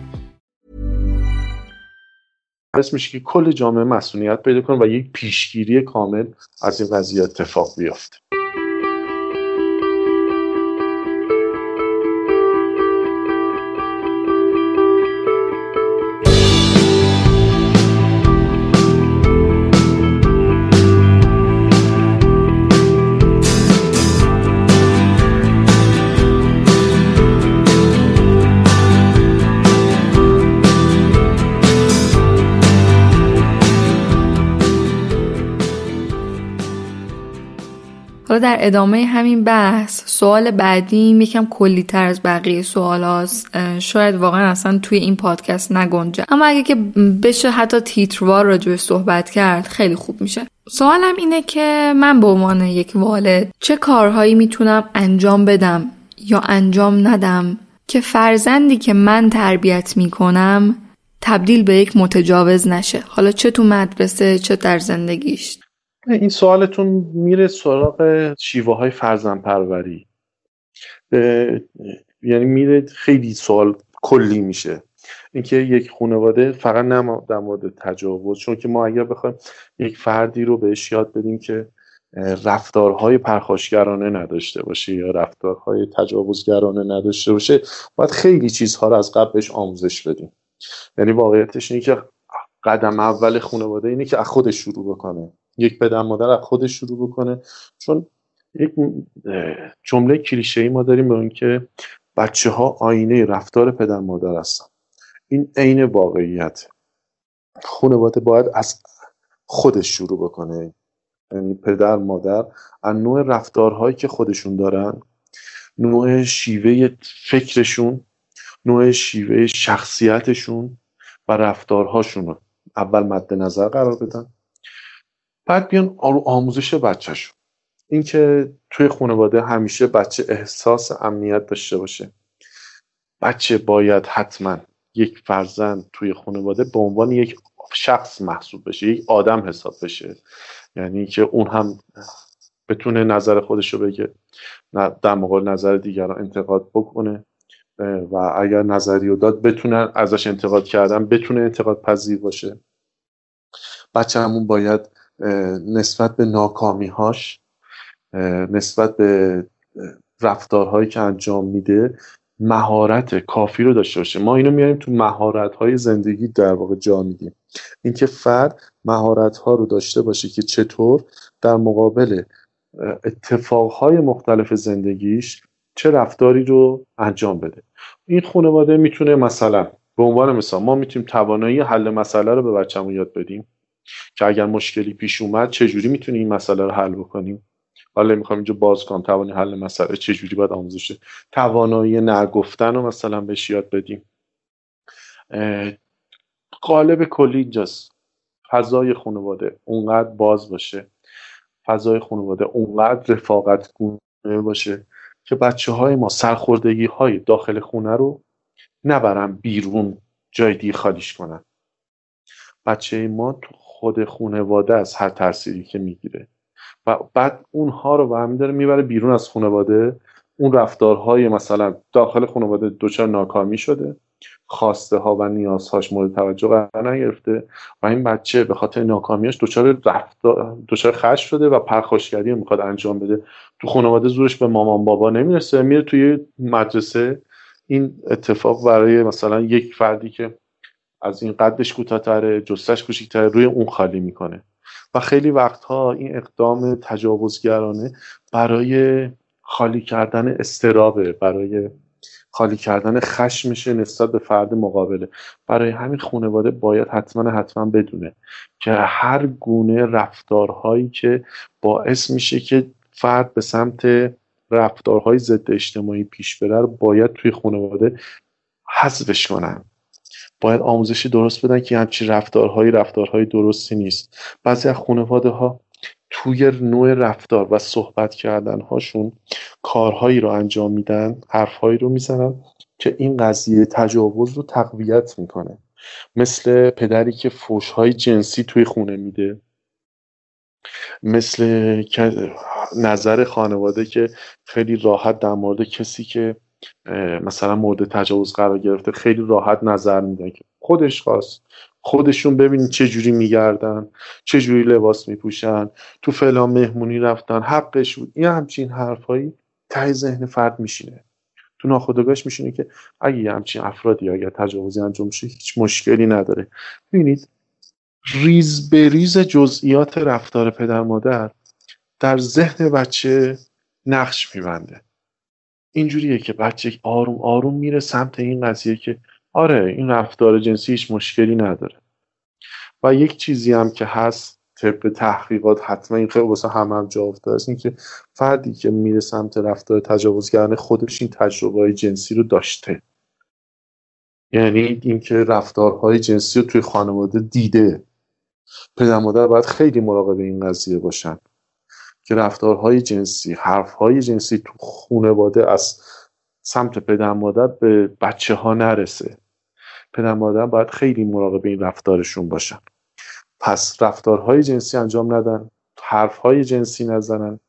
باعث میشه که کل جامعه مسئولیت پیدا کنه و یک پیشگیری کامل از این قضیه اتفاق بیفته. در ادامه همین بحث سوال بعدیم یکم کلی‌تر از بقیه سوالاست، شاید واقعا اصلا توی این پادکست نگنجه، اما اگه که بشه حتی تیتروار راجع به صحبت کرد خیلی خوب میشه. سوالم اینه که من به عنوان یک والد چه کارهایی میتونم انجام بدم یا انجام ندم که فرزندی که من تربیت میکنم تبدیل به یک متجاوز نشه، حالا چه تو مدرسه چه در زندگیش. این سوالتون میره سراغ شیوه های فرزند پروری، یعنی میره خیلی سوال کلی میشه، اینکه یک خانواده فقط نه در مورد تجاوز، چون که ما اگر بخوایم یک فردی رو بهش یاد بدیم که رفتارهای پرخاشگرانه نداشته باشه یا رفتارهای تجاوزگرانه نداشته باشه، باید خیلی چیزها رو از قبل بهش آموزش بدیم. یعنی واقعیتش اینه که قدم اول خانواده اینه که از خودش شروع بکنه، یک پدر مادر از خودش شروع بکنه، چون یک جمله کلیشه‌ای ما داریم به اون که بچه‌ها آینه رفتار پدر مادر هستن. این عین واقعیت. خانواده باید از خودش شروع بکنه، یعنی پدر مادر از نوع رفتارهایی که خودشون دارن، نوع شیوه فکرشون، نوع شیوه شخصیتشون و رفتارهاشون رو اول مد نظر قرار بدن، بعد بیان آموزش بچه‌شون. این که توی خانواده همیشه بچه احساس امنیت داشته باشه. بچه باید حتما، یک فرزند توی خانواده به عنوان یک شخص محسوب بشه، یک آدم حساب بشه، یعنی که اون هم بتونه نظر خودش رو بگه، در مقابل نظر دیگران انتقاد بکنه و اگر نظری رو داد بتونه ازش انتقاد کردن، بتونه انتقاد پذیر باشه. بچه‌مون باید نسبت به ناکامی‌هاش، نسبت به رفتارهایی که انجام میده، مهارت کافی رو داشته باشه. ما اینو میاریم تو مهارت‌های زندگی در واقع جا میدیم. اینکه فرد مهارت‌ها رو داشته باشه که چطور در مقابل اتفاقهای مختلف زندگیش چه رفتاری رو انجام بده. این خانواده میتونه مثلا به عنوان مثال ما میتونیم توانایی حل مسئله رو به بچه‌مون یاد بدیم که اگر مشکلی پیش اومد چجوری میتونیم این مسئله رو حل بکنیم. حالا میخوام اینجا باز کنم، توانایی حل مسئله چجوری باید آموزش، توانایی نگفتن رو مثلا بهش یاد بدیم. قالب کلی اینجاست، فضای خانواده اونقدر باز باشه، فضای خانواده اونقدر رفاقت گونه باشه که بچه های ما سرخوردگی های داخل خونه رو نبرن بیرون جای دیگه خالیش کنن. بچه ما تو خود خانواده از هر تأثیری که میگیره و بعد اونها رو برمی داره میبره بیرون از خانواده. اون رفتارهای مثلا داخل خانواده دچار ناکامی شده، خواسته ها و نیازهاش مورد توجه قرار نگرفته و این بچه به خاطر ناکامیاش دچار رفتار دچار خشم شده و پرخاشگری میخواد انجام بده. تو خانواده زورش به مامان بابا نمیرسه، میره توی مدرسه این اتفاق برای مثلا یک فردی که از این قدش کوتاه‌تره، جثه‌اش کوچیک‌تره، روی اون خالی میکنه و خیلی وقتها این اقدام تجاوزگرانه برای خالی کردن استرابه، برای خالی کردن خشمشه نسبت به فرد مقابله. برای همین خانواده باید حتما حتما بدونه که هر گونه رفتارهایی که باعث میشه که فرد به سمت رفتارهای ضد اجتماعی پیش بره باید توی خانواده حذفش کنن. باید آموزشی درست بدن که همچین رفتارهایی رفتارهای درستی نیست. بعضی از خانواده‌ها توی نوع رفتار و صحبت کردن هاشون کارهایی رو انجام میدن، حرفهایی رو میزنن که این قضیه تجاوز رو تقویت میکنه. مثل پدری که فحش‌های جنسی توی خونه میده، مثل نظر خانواده که خیلی راحت در مورد کسی که مثلا مورد تجاوز قرار گرفته خیلی راحت نظر میدن که خودش خواست، خودشون ببینید چه جوری میگردن، چه جوری لباس میپوشن، تو فلان مهمونی رفتن حقش بود. این همچین حرفایی ته ذهن فرد میشینه، تو ناخودآگاهش میشینه که اگه همچین افرادی اگه تجاوزی انجام شه هیچ مشکلی نداره. ببینید ریز به ریز جزئیات رفتار پدر مادر در ذهن بچه نقش میبنده. اینجوریه که بچه آروم آروم میره سمت این قضیه که آره این رفتار جنسی هیچ مشکلی نداره. و یک چیزی هم که هست طبق تحقیقات حتما این خیلی واسه هم هم جا افتاده است، این که فردی که میره سمت رفتار تجاوزگرانه خودش این تجربه‌های جنسی رو داشته، یعنی اینکه رفتارهای جنسی رو توی خانواده دیده. پدر مادر باید خیلی مراقب این قضیه باشن که رفتارهای جنسی، حرفهای جنسی تو خانواده از سمت پدر مادر به بچه ها نرسه. پدر مادر باید خیلی مراقب این رفتارشون باشن. پس رفتارهای جنسی انجام ندن، حرفهای جنسی نزنن،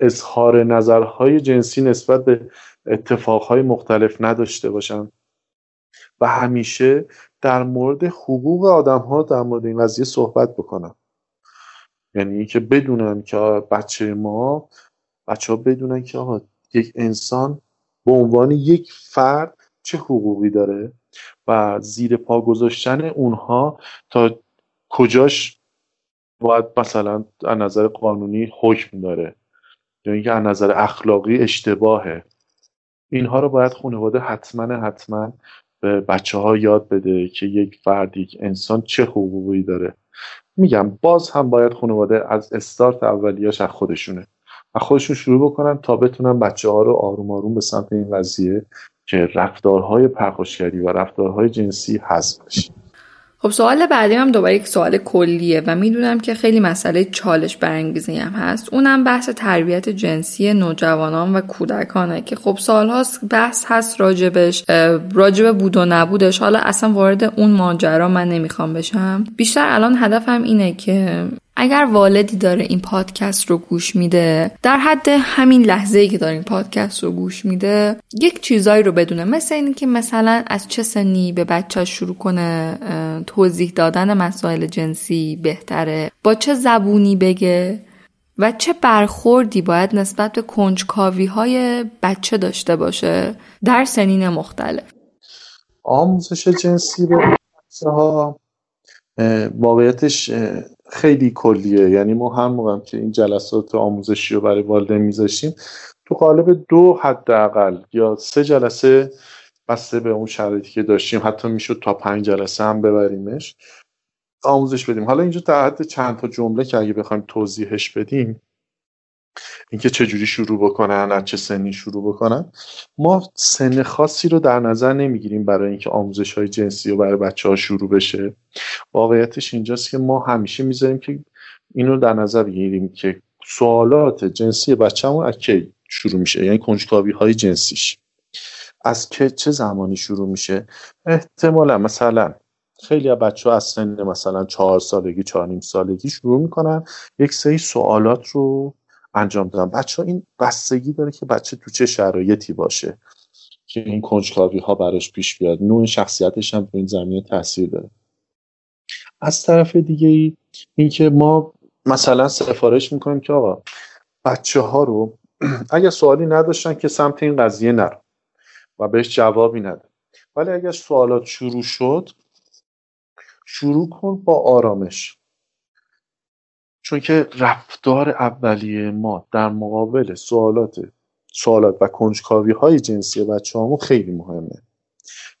اظهار نظرهای جنسی نسبت به اتفاقهای مختلف نداشته باشن و همیشه در مورد حقوق آدم ها در مورد این قضیه صحبت بکنن. یعنی این که بدونن که بچه ما بچه ها بدونن که آقا یک انسان به عنوان یک فرد چه حقوقی داره و زیر پا گذاشتن اونها تا کجاش باید مثلا از نظر قانونی حکم داره یا اینکه از نظر اخلاقی اشتباهه. اینها رو باید خانواده حتما حتما به بچه ها یاد بده که یک فرد یک انسان چه حقوقی داره. میگم باز هم باید خانواده از استارت اولیاش از خودشونه و خودشون شروع بکنن تا بتونن بچه ها رو آروم آروم به سمت این قضیه که رفتارهای پرخاشگری و رفتارهای جنسی حذف بشه. خب سوال بعدیم هم دوباره یک سوال کلیه و میدونم که خیلی مسئله چالش برانگیزی هم هست، اونم بحث تربیت جنسی نوجوانان و کودکانه که خب سالهاست بحث هست راجبش، راجب بود و نبودش. حالا اصلا وارد اون ماجرا من نمیخوام بشم، بیشتر الان هدفم اینه که اگر والدی داره این پادکست رو گوش میده، در حد همین لحظه‌ای که داره این پادکست رو گوش میده یک چیزایی رو بدونه، مثل این که مثلا از چه سنی به بچه شروع کنه توضیح دادن مسائل جنسی بهتره، با چه زبونی بگه و چه برخوردی باید نسبت به کنجکاوی‌های بچه داشته باشه در سنین مختلف. آموزش جنسی به بچه‌ها واقعیتش خیلی کلیه، یعنی ما هر موقع که این جلسات آموزشی رو برای والدین میذاشیم تو قالب دو حداقل یا سه جلسه بسته به اون شرایطی که داشتیم، حتی میشد تا پنج جلسه هم ببریمش آموزش بدیم. حالا اینجا در حد چند تا جمله که اگه بخوایم توضیحش بدیم، اینکه چه جوری شروع بکنن، از چه سنی شروع بکنن، ما سن خاصی رو در نظر نمیگیریم برای اینکه آموزش‌های جنسی رو برای بچه‌ها شروع بشه. واقعیتش اینجاست که ما همیشه میذاریم که اینو در نظر بگیریم که سوالات جنسی بچه‌مون از کی شروع میشه، یعنی کنجکاوی‌های جنسیش از که چه زمانی شروع میشه. احتمالا مثلا خیلی از بچه‌ها از سن مثلا چهار سالگی، چهار نیم سالگی شروع میکنن یک سری سوالات رو انجام دادن. بچه ها این بستگی داره که بچه تو چه شرایطی باشه که این کنجکاوی ها براش پیش بیاد، نوع شخصیتش هم تو این زمینه تاثیر داره. از طرف دیگه ای این که ما مثلا سفارش میکنیم که آقا بچه ها رو اگه سوالی نداشتن که سمت این قضیه نرو، و بهش جوابی نده. ولی اگر سوالات شروع شد، شروع کن با آرامش، چون که رفتار اولیه ما در مقابل سوالات سوالات و کنجکاوی های جنسی بچه‌هامون خیلی مهمه.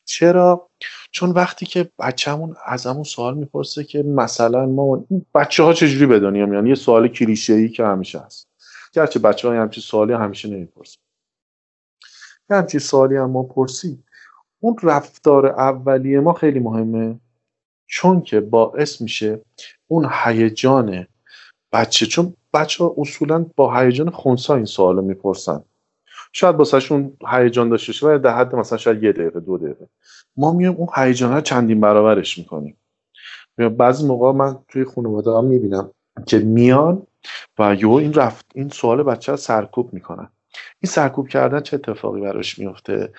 چرا؟ چون وقتی که بچه‌مون ازمون سوال میپرسه که مثلا ما بچه‌ها چجوری به دنیا میان، یه سوال کلیشه‌ای که همیشه هست، گرچه بچه‌ها همچین سوالی همیشه نمیپرسن، یه همچین سوالی هم ما پرسید، اون رفتار اولیه ما خیلی مهمه، چون که باعث میشه اون هیجان بچه، چون بچه‌ها اصولاً با هیجان خنثی این سوالو میپرسن، شاید واسهشون هیجان داشته باشه ولی در حد مثلا شاید یه دقیقه دو دقیقه، ما میایم اون هیجان رو چندین برابرش میکنیم. بعضی موقع من توی خانواده‌ها میبینم که میان و یهو این رفت این سوال بچه رو سرکوب میکنن. این سرکوب کردن چه اتفاقی براش میفته؟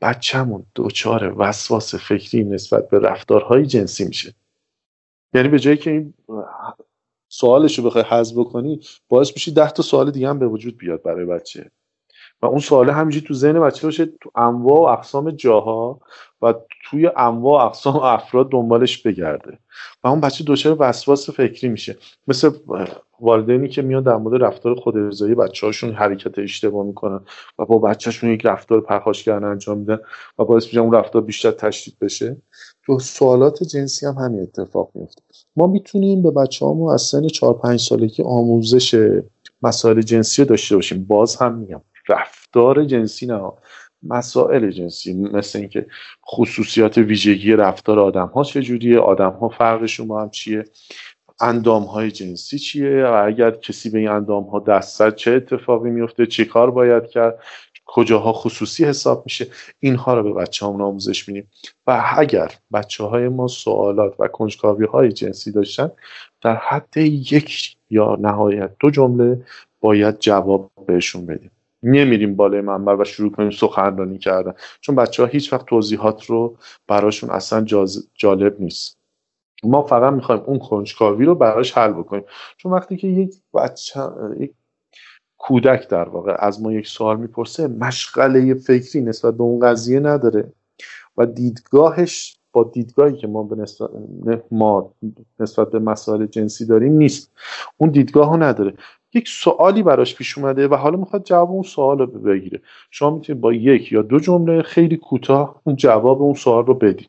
بچه‌مون دوچار وسواس فکری نسبت به رفتارهای جنسی میشه. یعنی به جایی که این سوالشو بخوای حذف بکنی، باعث میشی ده تا سوال دیگه هم به وجود بیاد برای بچه. و اون سواله همینجوری تو ذهن بچه باشه، تو انواع و اقسام جاها و توی انواع و اقسام افراد دنبالش بگرده و اون بچه دچار وسواس فکری میشه. مثل والدینی که میان در مورد رفتار خودارضایی بچه‌هاشون حرکت اشتباه میکنن و با بچه‌شون یک رفتار پرخاشگرانه انجام میدن و باعث میشه اون رفتار بیشتر تشدید بشه. تو سوالات جنسی هم همین اتفاق میفته. ما میتونیم به بچه‌هامون از سن چهار پنج سالگی آموزش مسائل جنسی رو داشته باشیم. باز هم میگم رفتار جنسی نه، مسائل جنسی، مثل اینکه خصوصیات ویژگی رفتار آدم ها چجوریه، آدم ها فرقشون با هم چیه، اندام های جنسی چیه و اگر کسی به این اندام ها دست زد چه اتفاقی میفته، چی کار باید کرد، کجاها خصوصی حساب میشه، اینها رو به بچه هامون آموزش میدیم. و اگر بچه های ما سوالات و کنجکاوی های جنسی داشتن، در حد یک یا نهایت دو جمله باید جواب بهشون بدیم. نمیریم بالای منبر و شروع کنیم سخنرانی کردن، چون بچه‌ها هیچ وقت توضیحات رو براشون اصلا جالب نیست. ما فقط میخوایم اون کنجکاوی رو براش حل بکنیم. چون وقتی که یک بچه، یک کودک در واقع از ما یک سوال میپرسه، مشغله فکری نسبت به اون قضیه نداره و دیدگاهش با دیدگاهی که ما به نسبت ما نسبت به مسائل جنسی داریم نیست. اون دیدگاهو نداره. یک سوالی براش پیش اومده و حالا میخواد جواب اون سوال رو بگیره. شما میتونید با یک یا دو جمله خیلی کوتاه اون جواب اون سوال رو بدید.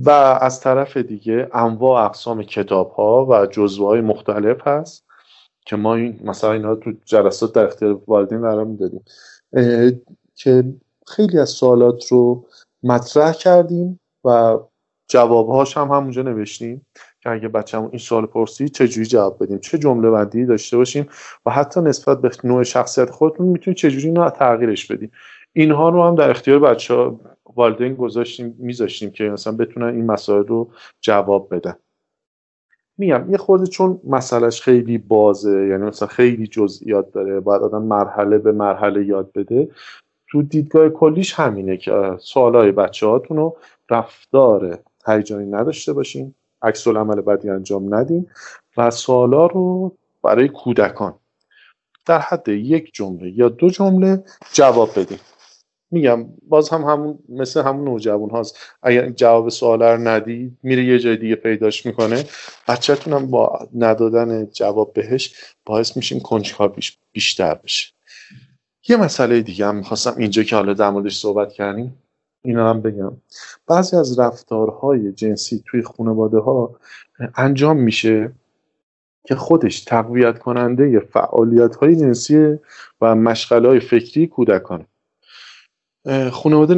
و از طرف دیگه انواع اقسام کتاب‌ها و جزوه‌های مختلف هست که ما این مثلا اینا تو جلسات در اختیار والدین قرار میدادیم که خیلی از سوالات رو مطرح کردیم و جوابهاش هم همونجا نوشتیم که اگه بچه‌مون این سوال پرسید چجوری جواب بدیم، چه جمله بندی داشته باشیم و حتی نسبت به نوع شخصیت خودتون میتونید چجوری اینو تغییرش بدیم. اینها رو هم در اختیار بچه‌ها والدین گذاشتیم، میذاشتیم که مثلا بتونن این مسائل رو جواب بدن. میگم یه خورده چون مسئلهش خیلی بازه، یعنی مثلا خیلی جزئیات داره، باید آدم مرحله به مرحله یاد بده. تو دیدگاه کلیش همینه که سوالای بچه‌هاتون رو رفتار هیجانی نداشته باشین، عکس العمل بدی انجام ندین و سوالا رو برای کودکان در حد یک جمله یا دو جمله جواب بدین. میگم باز هم همون مثل همون نوجوان هاست، اگر جواب سوالا رو ندید میره یه جای دیگه پیداش میکنه. بچه‌تون هم با ندادن جواب بهش باعث میشین کنجکاویش بیشتر بشه. یه مسئله دیگه هم میخواستم اینجا که حالا در موردش صحبت کردیم اینو هم بگم. بعضی از رفتارهای جنسی توی خانواده‌ها انجام میشه که خودش تقویت کننده فعالیت‌های جنسی و مشغله‌های فکری کودکانه. خانواده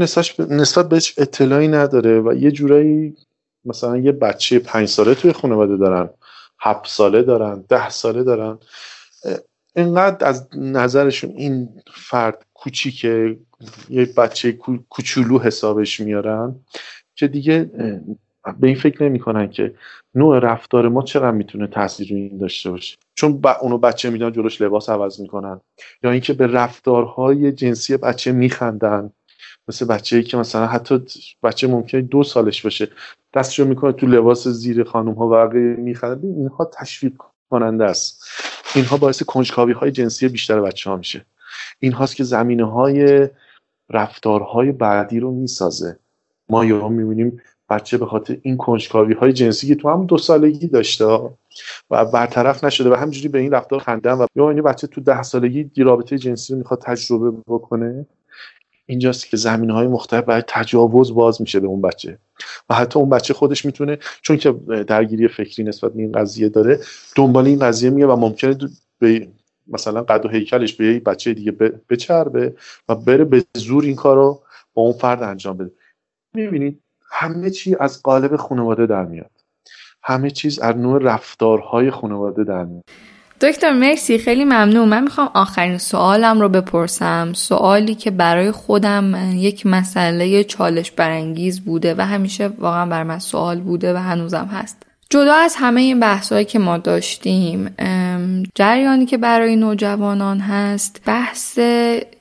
نسبت بهش اطلاعی نداره و یه جورایی مثلا یه بچه پنج ساله توی خانواده دارن، هفت ساله دارن، ده ساله دارن، اینقدر از نظرشون این فرد کوچیکه، یه بچه کوچولو حسابش میارن که دیگه به این فکر نمی کنن که نوع رفتار ما چقدر میتونه تاثیر روی این داشته باشه. چون با اونو بچه میدن جلوش لباس عوض میکنن، یا اینکه به رفتارهای جنسی بچه میخندن، مثل بچه‌ای که مثلا حتی بچه ممکنه دو سالش باشه دستشو میکنه تو لباس زیر خانم ها و غیره میخنده. اینها تشویق کننده است، اینها باعث کنجکاوی های جنسی بیشتر بچه‌ها میشه. این هاست که زمینه های رفتارهای بعدی رو میسازه. ما یهو میبینیم بچه به خاطر این کنجکاوی‌های جنسی که تو هم دو سالگی داشته و برطرف نشده و همینجوری به این رفتار خندن و یا این بچه تو ده سالگی رابطه جنسی رو میخواد تجربه بکنه، اینجاست که زمینه‌های مختلف برای تجاوز باز میشه به اون بچه و حتی اون بچه خودش میتونه، چون که درگیری فکری نسبت به این قضیه داره، دنبال این قضیه میگه و ممکنه به مثلا قد و هیکلش به یک بچه دیگه بچربه و بره به زور این کارو با اون فرد انجام بده. میبینید همه چی از قالب خانواده در میاد، همه چیز از نوع رفتارهای خانواده در میاد. دکتر مرسی، خیلی ممنون. من میخوام آخرین سوالم رو بپرسم، سوالی که برای خودم یک مسئله چالش برانگیز بوده و همیشه واقعا بر من سوال بوده و هنوزم هست. جدا از همه این بحثایی که ما داشتیم، جریانی که برای نوجوانان هست بحث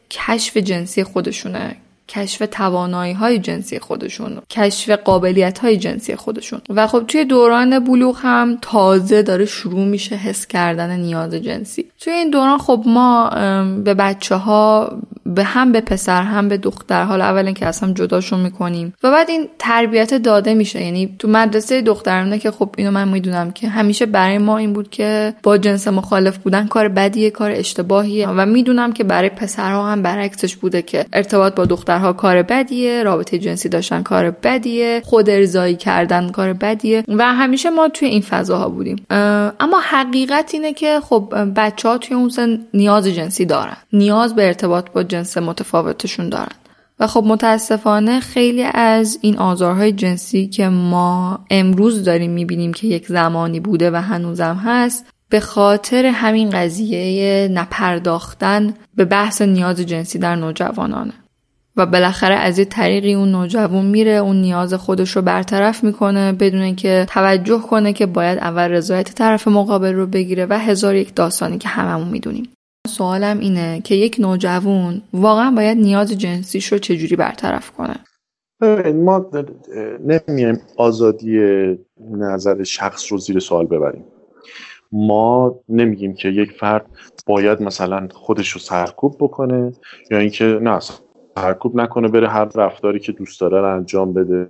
کشف جنسی خودشونه، کشف توانایی‌های جنسی خودشون، کشف قابلیت‌های جنسی خودشون و خب توی دوران بلوغ هم تازه داره شروع میشه حس کردن نیاز جنسی. توی این دوران خب ما به بچه‌ها، به هم به پسر هم به دختر، حالا اولا که اصلا جداشون میکنیم و بعد این تربیت داده میشه. یعنی تو مدرسه دخترانه که خب اینو من میدونم که همیشه برای ما این بود که با جنس مخالف بودن کار بدیه، کار اشتباهیه و میدونم که برای پسرها هم برعکسش بوده که ارتباط با دخترها کار بدیه، رابطه جنسی داشتن کار بدیه، خود ارضایی کردن کار بدیه و همیشه ما توی این فضاها بودیم. اما حقیقت اینه که خب بچه‌ها توی اون سن نیاز جنسی دارن، نیاز به ارتباط با جنس متفاوتشون دارن و خب متاسفانه خیلی از این آزارهای جنسی که ما امروز داریم میبینیم که یک زمانی بوده و هنوزم هست، به خاطر همین قضیه نپرداختن به بحث نیاز جنسی در نوجوانانه و بالاخره از یه طریقی اون نوجوان میره اون نیاز خودش رو برطرف میکنه بدون اینکه توجه کنه که باید اول رضایت طرف مقابل رو بگیره و هزار یک داستانی که هممون میدونیم. سوالم اینه که یک نوجوان واقعا باید نیاز جنسیش رو چجوری برطرف کنه؟ ما نمیایم آزادی نظر شخص رو زیر سوال ببریم. ما نمیگیم که یک فرد باید مثلا خودش رو سرکوب بکنه یا اینکه نه سرکوب نکنه، بره هر رفتاری که دوست داره رو انجام بده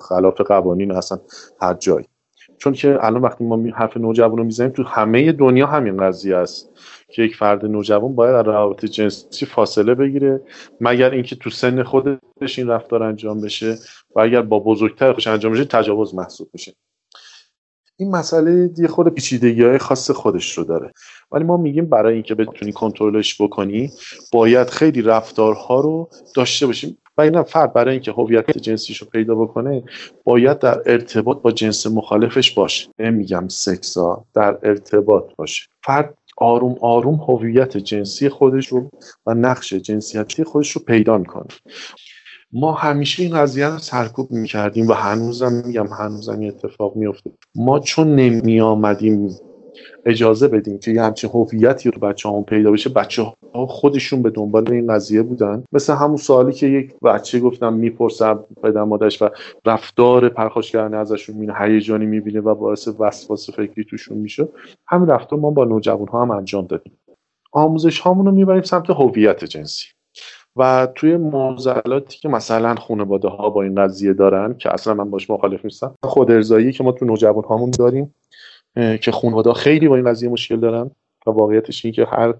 خلاف قوانین اصلا هر جایی. چون که الان وقتی ما حرف نوجوان رو میزنیم تو همه دنیا همین قضیه است که یک فرد نوجوان باید از رابطه جنسی فاصله بگیره مگر اینکه تو سن خودش این رفتار انجام بشه و اگر با بزرگتر خودش انجام بشه تجاوز محسوب میشه. این مسئله دیگه خود پیچیدگی‌های خاص خودش رو داره، ولی ما میگیم برای اینکه بتونی کنترلش بکنی باید خیلی رفتارها رو داشته باشیم و اینا. فرد برای اینکه هویت جنسیش رو پیدا بکنه باید در ارتباط با جنس مخالفش باشه، نمیگم سکسا، در ارتباط باشه. فرد آروم آروم هویت جنسی خودش رو و نقش جنسیتی خودش رو پیدا میکنه. ما همیشه این قضیه رو سرکوب میکردیم و هنوزم میگم هنوزم این اتفاق میفته. ما چون نمیامدیم اجازه بدیم که یه همچین هویتی رو بچه همون پیدا بشه، بچه ها خودشون به دنبال این قضیه بودن. مثل همون سوالی که یک بچه گفتم میپرسم پدر مادرش و رفتار پرخاش کردن ازشون میبینه، هیجانی میبینه و باعث وسواس فکری توشون میشه، همین رفتار ما با نوجوان ها هم انجام دادیم. آموزش هامون رو میبریم سمت هویت جنسی و توی معضلاتی که مثلا خانواده ها با این قضیه دارن که اصلا من باش مخالف نیستم، خود ارضایی که ما تو نوجوان هامون داریم که خانواده خیلی با این قضیه مشکل دارن و واقعیتش این که هر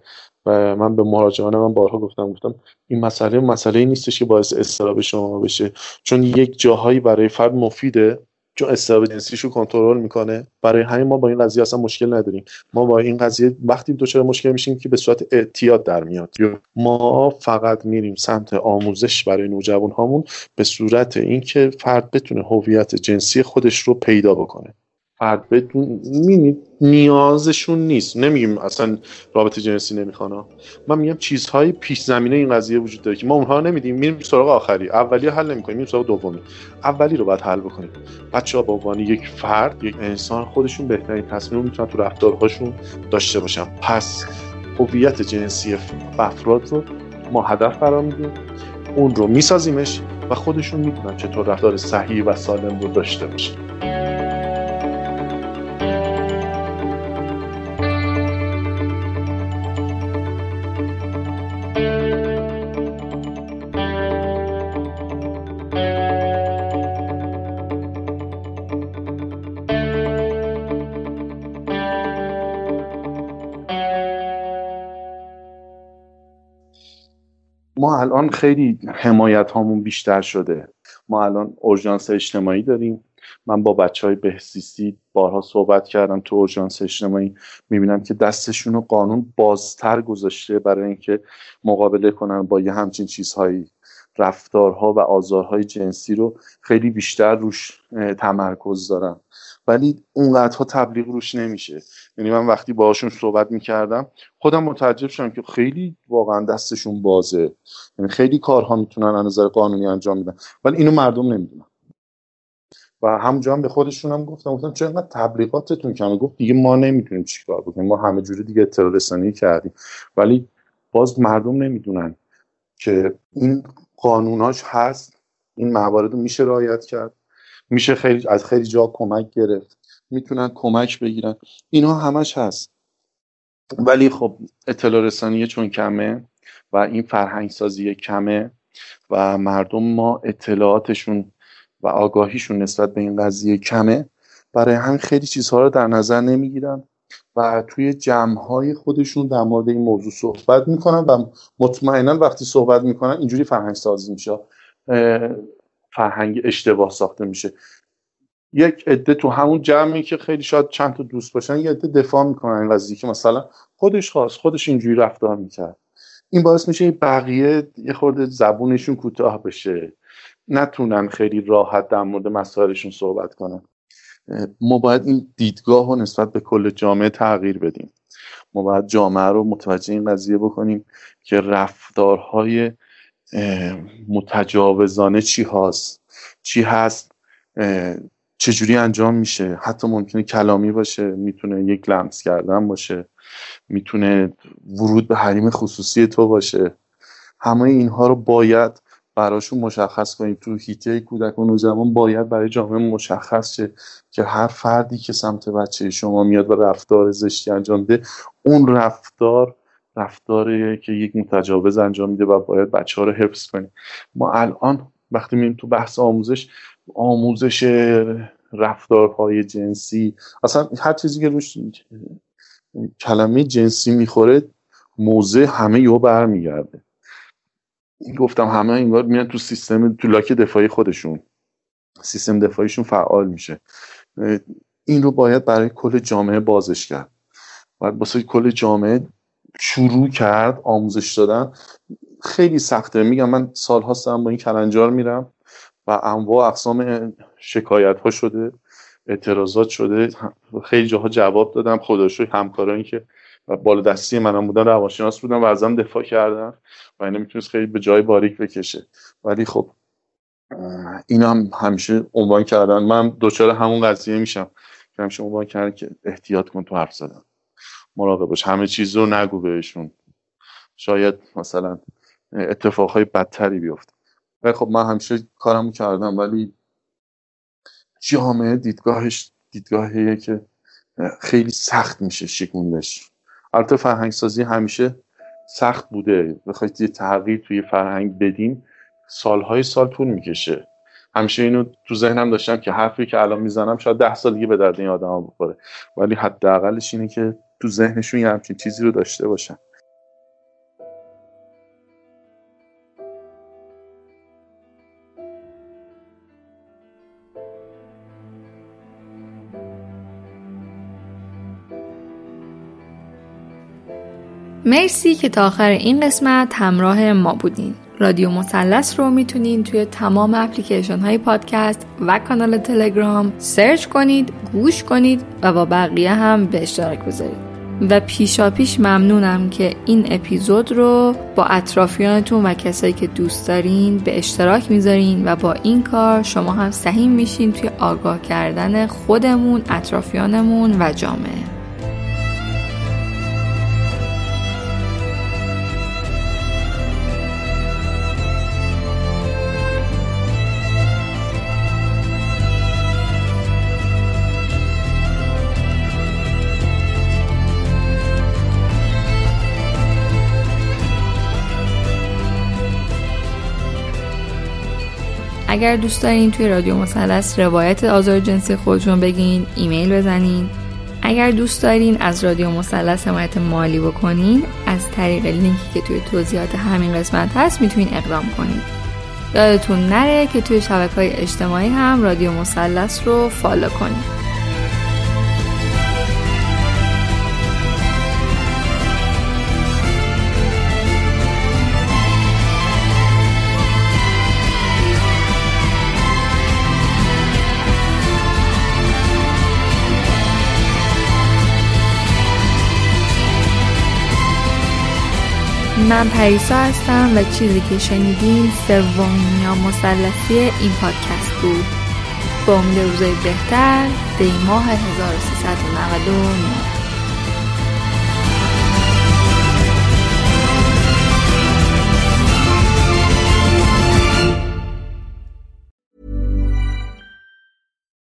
من به مراجعان من بارها گفتم گفتم این مسئله مسئله نیستش که باعث استراب شما بشه، چون یک جاهایی برای فرد مفیده چون استراب جنسیش رو کنترل میکنه. برای همین ما با این قضیه اصلا مشکل نداریم. ما با این قضیه وقتی دوچار مشکل میشیم که به صورت اعتیاد در میاد. ما فقط میریم سمت آموزش برای نوجوان هامون به صورت اینکه فرد بتونه هویت جنسی خودش رو پیدا بکنه. فرد بتون میبینید نیازشون نیست، نمیگیم اصلا رابطه جنسی نمیخوانه، من میگم چیزهای پیش زمینه این قضیه وجود داره که ما اونها نمیدیم، میریم سراغ آخری، اولی حل نمیکنیم میریم سراغ دومی. اولی رو باید حل بکنیم. بچه‌ها به عنوان یک فرد، یک انسان، خودشون بهترین تصمیم میتونن تو رفتارهاشون داشته باشن. پس هویت جنسی افراد رو ما هدف قرار میدیم، اون رو میسازیمش و خودشون میدونن چطور رفتار صحیح و سالم رو داشته باشن. ما الان خیلی حمایت هامون بیشتر شده. ما الان اورژانس اجتماعی داریم. من با بچهای بهزیستی بارها صحبت کردم تو اورژانس اجتماعی، میبینم که دستشون رو قانون بازتر گذاشته برای اینکه مقابله کنن با یه همچین چیزهایی. رفتارها و آزارهای جنسی رو خیلی بیشتر روش تمرکز دارن، ولی اونقدرها تبلیغ روش نمیشه. یعنی من وقتی باهاشون صحبت میکردم خودم متعجب شدم که خیلی واقعا دستشون بازه، یعنی خیلی کارها میتونن از نظر قانونی انجام بدن، ولی اینو مردم نمیدونن. و همونجا هم به خودشونم گفتم گفتم چرا انقدر تبلیغاتتون کمه؟ گفت دیگه ما نمیتونیم چیکار بکنیم، ما همه جوره دیگه اطلاع رسانی کردیم، ولی باز مردم نمیدونن که این قانوناش هست، این موارد رو میشه رعایت کرد، میشه خیلی از خیلی جا کمک گرفت، میتونن کمک بگیرن، اینا همش هست. ولی خب اطلاع رسانی چون کمه و این فرهنگ سازی کمه و مردم ما اطلاعاتشون و آگاهیشون نسبت به این قضیه کمه، برای همین خیلی چیزها رو در نظر نمیگیرن و توی جمع‌های خودشون در مورد این موضوع صحبت میکنن و مطمئنا وقتی صحبت میکنن اینجوری فرهنگ سازی میشه، فرهنگ اشتباه ساخته میشه. یک عده تو همون جمعی که خیلی شاید چند تا دوست باشن، یک عده دفاع میکنن این قضیه که مثلا خودش خواست، خودش اینجوری رفتار میکرد. این باعث میشه بقیه یه خورده زبونشون کوتاه بشه، نتونن خیلی راحت در مورد مسائلشون صحبت کنن. ما باید این دیدگاه رو نسبت به کل جامعه تغییر بدیم. ما باید جامعه رو متوجه این قضیه بکنیم که رفتارهای متجاوزانه چی هست، چی هست، چجوری انجام میشه. حتی ممکنه کلامی باشه، میتونه یک لمس کردن باشه، میتونه ورود به حریم خصوصی تو باشه. همه اینها رو باید براشون مشخص کنیم. تو حیطه کودک و نوجوان باید برای جامعه مشخص شه که هر فردی که سمت بچه شما میاد و رفتار زشتی انجام میده، اون رفتار رفتاریه که یک متجاوز انجام میده و باید بچه‌ها رو حفظ کنیم. ما الان وقتی میریم تو بحث آموزش، آموزش رفتارهای جنسی، اصلا هر چیزی که روش کلمه جنسی میخوره موضع همه یهو برمیگرده. گفتم همه اینوار میان تو سیستم، تو لاک دفاعی خودشون، سیستم دفاعیشون فعال میشه. این رو باید برای کل جامعه بازش کرد، باید باسه کل جامعه شروع کرد آموزش دادن. خیلی سخته، میگم من سال هاستم با این کلنجار میرم و انواع اقسام شکایت ها شده، اعتراضات شده، خیلی جاها جواب دادم. خداشکر همکارانی که و بالا دستی منم بودن، روانشناس بودن و ازم دفاع کردن و اینا، میتونست خیلی به جای باریک بکشه. ولی خب اینا هم همیشه عنوان کردن، من دوچار همون قضیه میشم که همیشه عنوان کردن که احتیاط کن تو حرف زدن، مراقب باش، همه چیز رو نگو بهشون، شاید مثلا اتفاقهای بدتری بیفته. ولی خب من همیشه کارمو کردم، ولی جامعه دیدگاهش دیدگاهیه که خیلی سخت میشه شکوندش. البته فرهنگ سازی همیشه سخت بوده، بخواید یه تغییر توی فرهنگ بدیم سالهای سال طول میکشه. همیشه اینو تو ذهنم داشتم که حرفی که الان میزنم شاید ده سال دیگه به درد این آدما بخوره، ولی حداقلش اینه که تو ذهنشون یه همچین چیزی رو داشته باشن. مرسی که تا آخر این قسمت همراه ما بودین. رادیو مثلث رو میتونین توی تمام اپلیکیشن های پادکست و کانال تلگرام سرچ کنید، گوش کنید و با بقیه هم به اشتراک بذارید. و پیشا پیش ممنونم که این اپیزود رو با اطرافیانتون و کسایی که دوست دارین به اشتراک میذارین و با این کار شما هم سهم میشین توی آگاه کردن خودمون، اطرافیانمون و جامعه. اگر دوست دارین توی رادیو مثلث روایت آزار جنسی خودتون بگین، ایمیل بزنین. اگر دوست دارین از رادیو مثلث حمایت مالی بکنین، از طریق لینکی که توی توضیحات همین قسمت هست میتونین اقدام کنین. یادتون نره که توی شبکه‌های اجتماعی هم رادیو مثلث رو فالو کنین. من پریسا هستم و چیزی که شنیدین سومین یا مثلثی این پادکست بود. با امید روزای بهتر، دی ماه هزار و سیصد و نود و نه.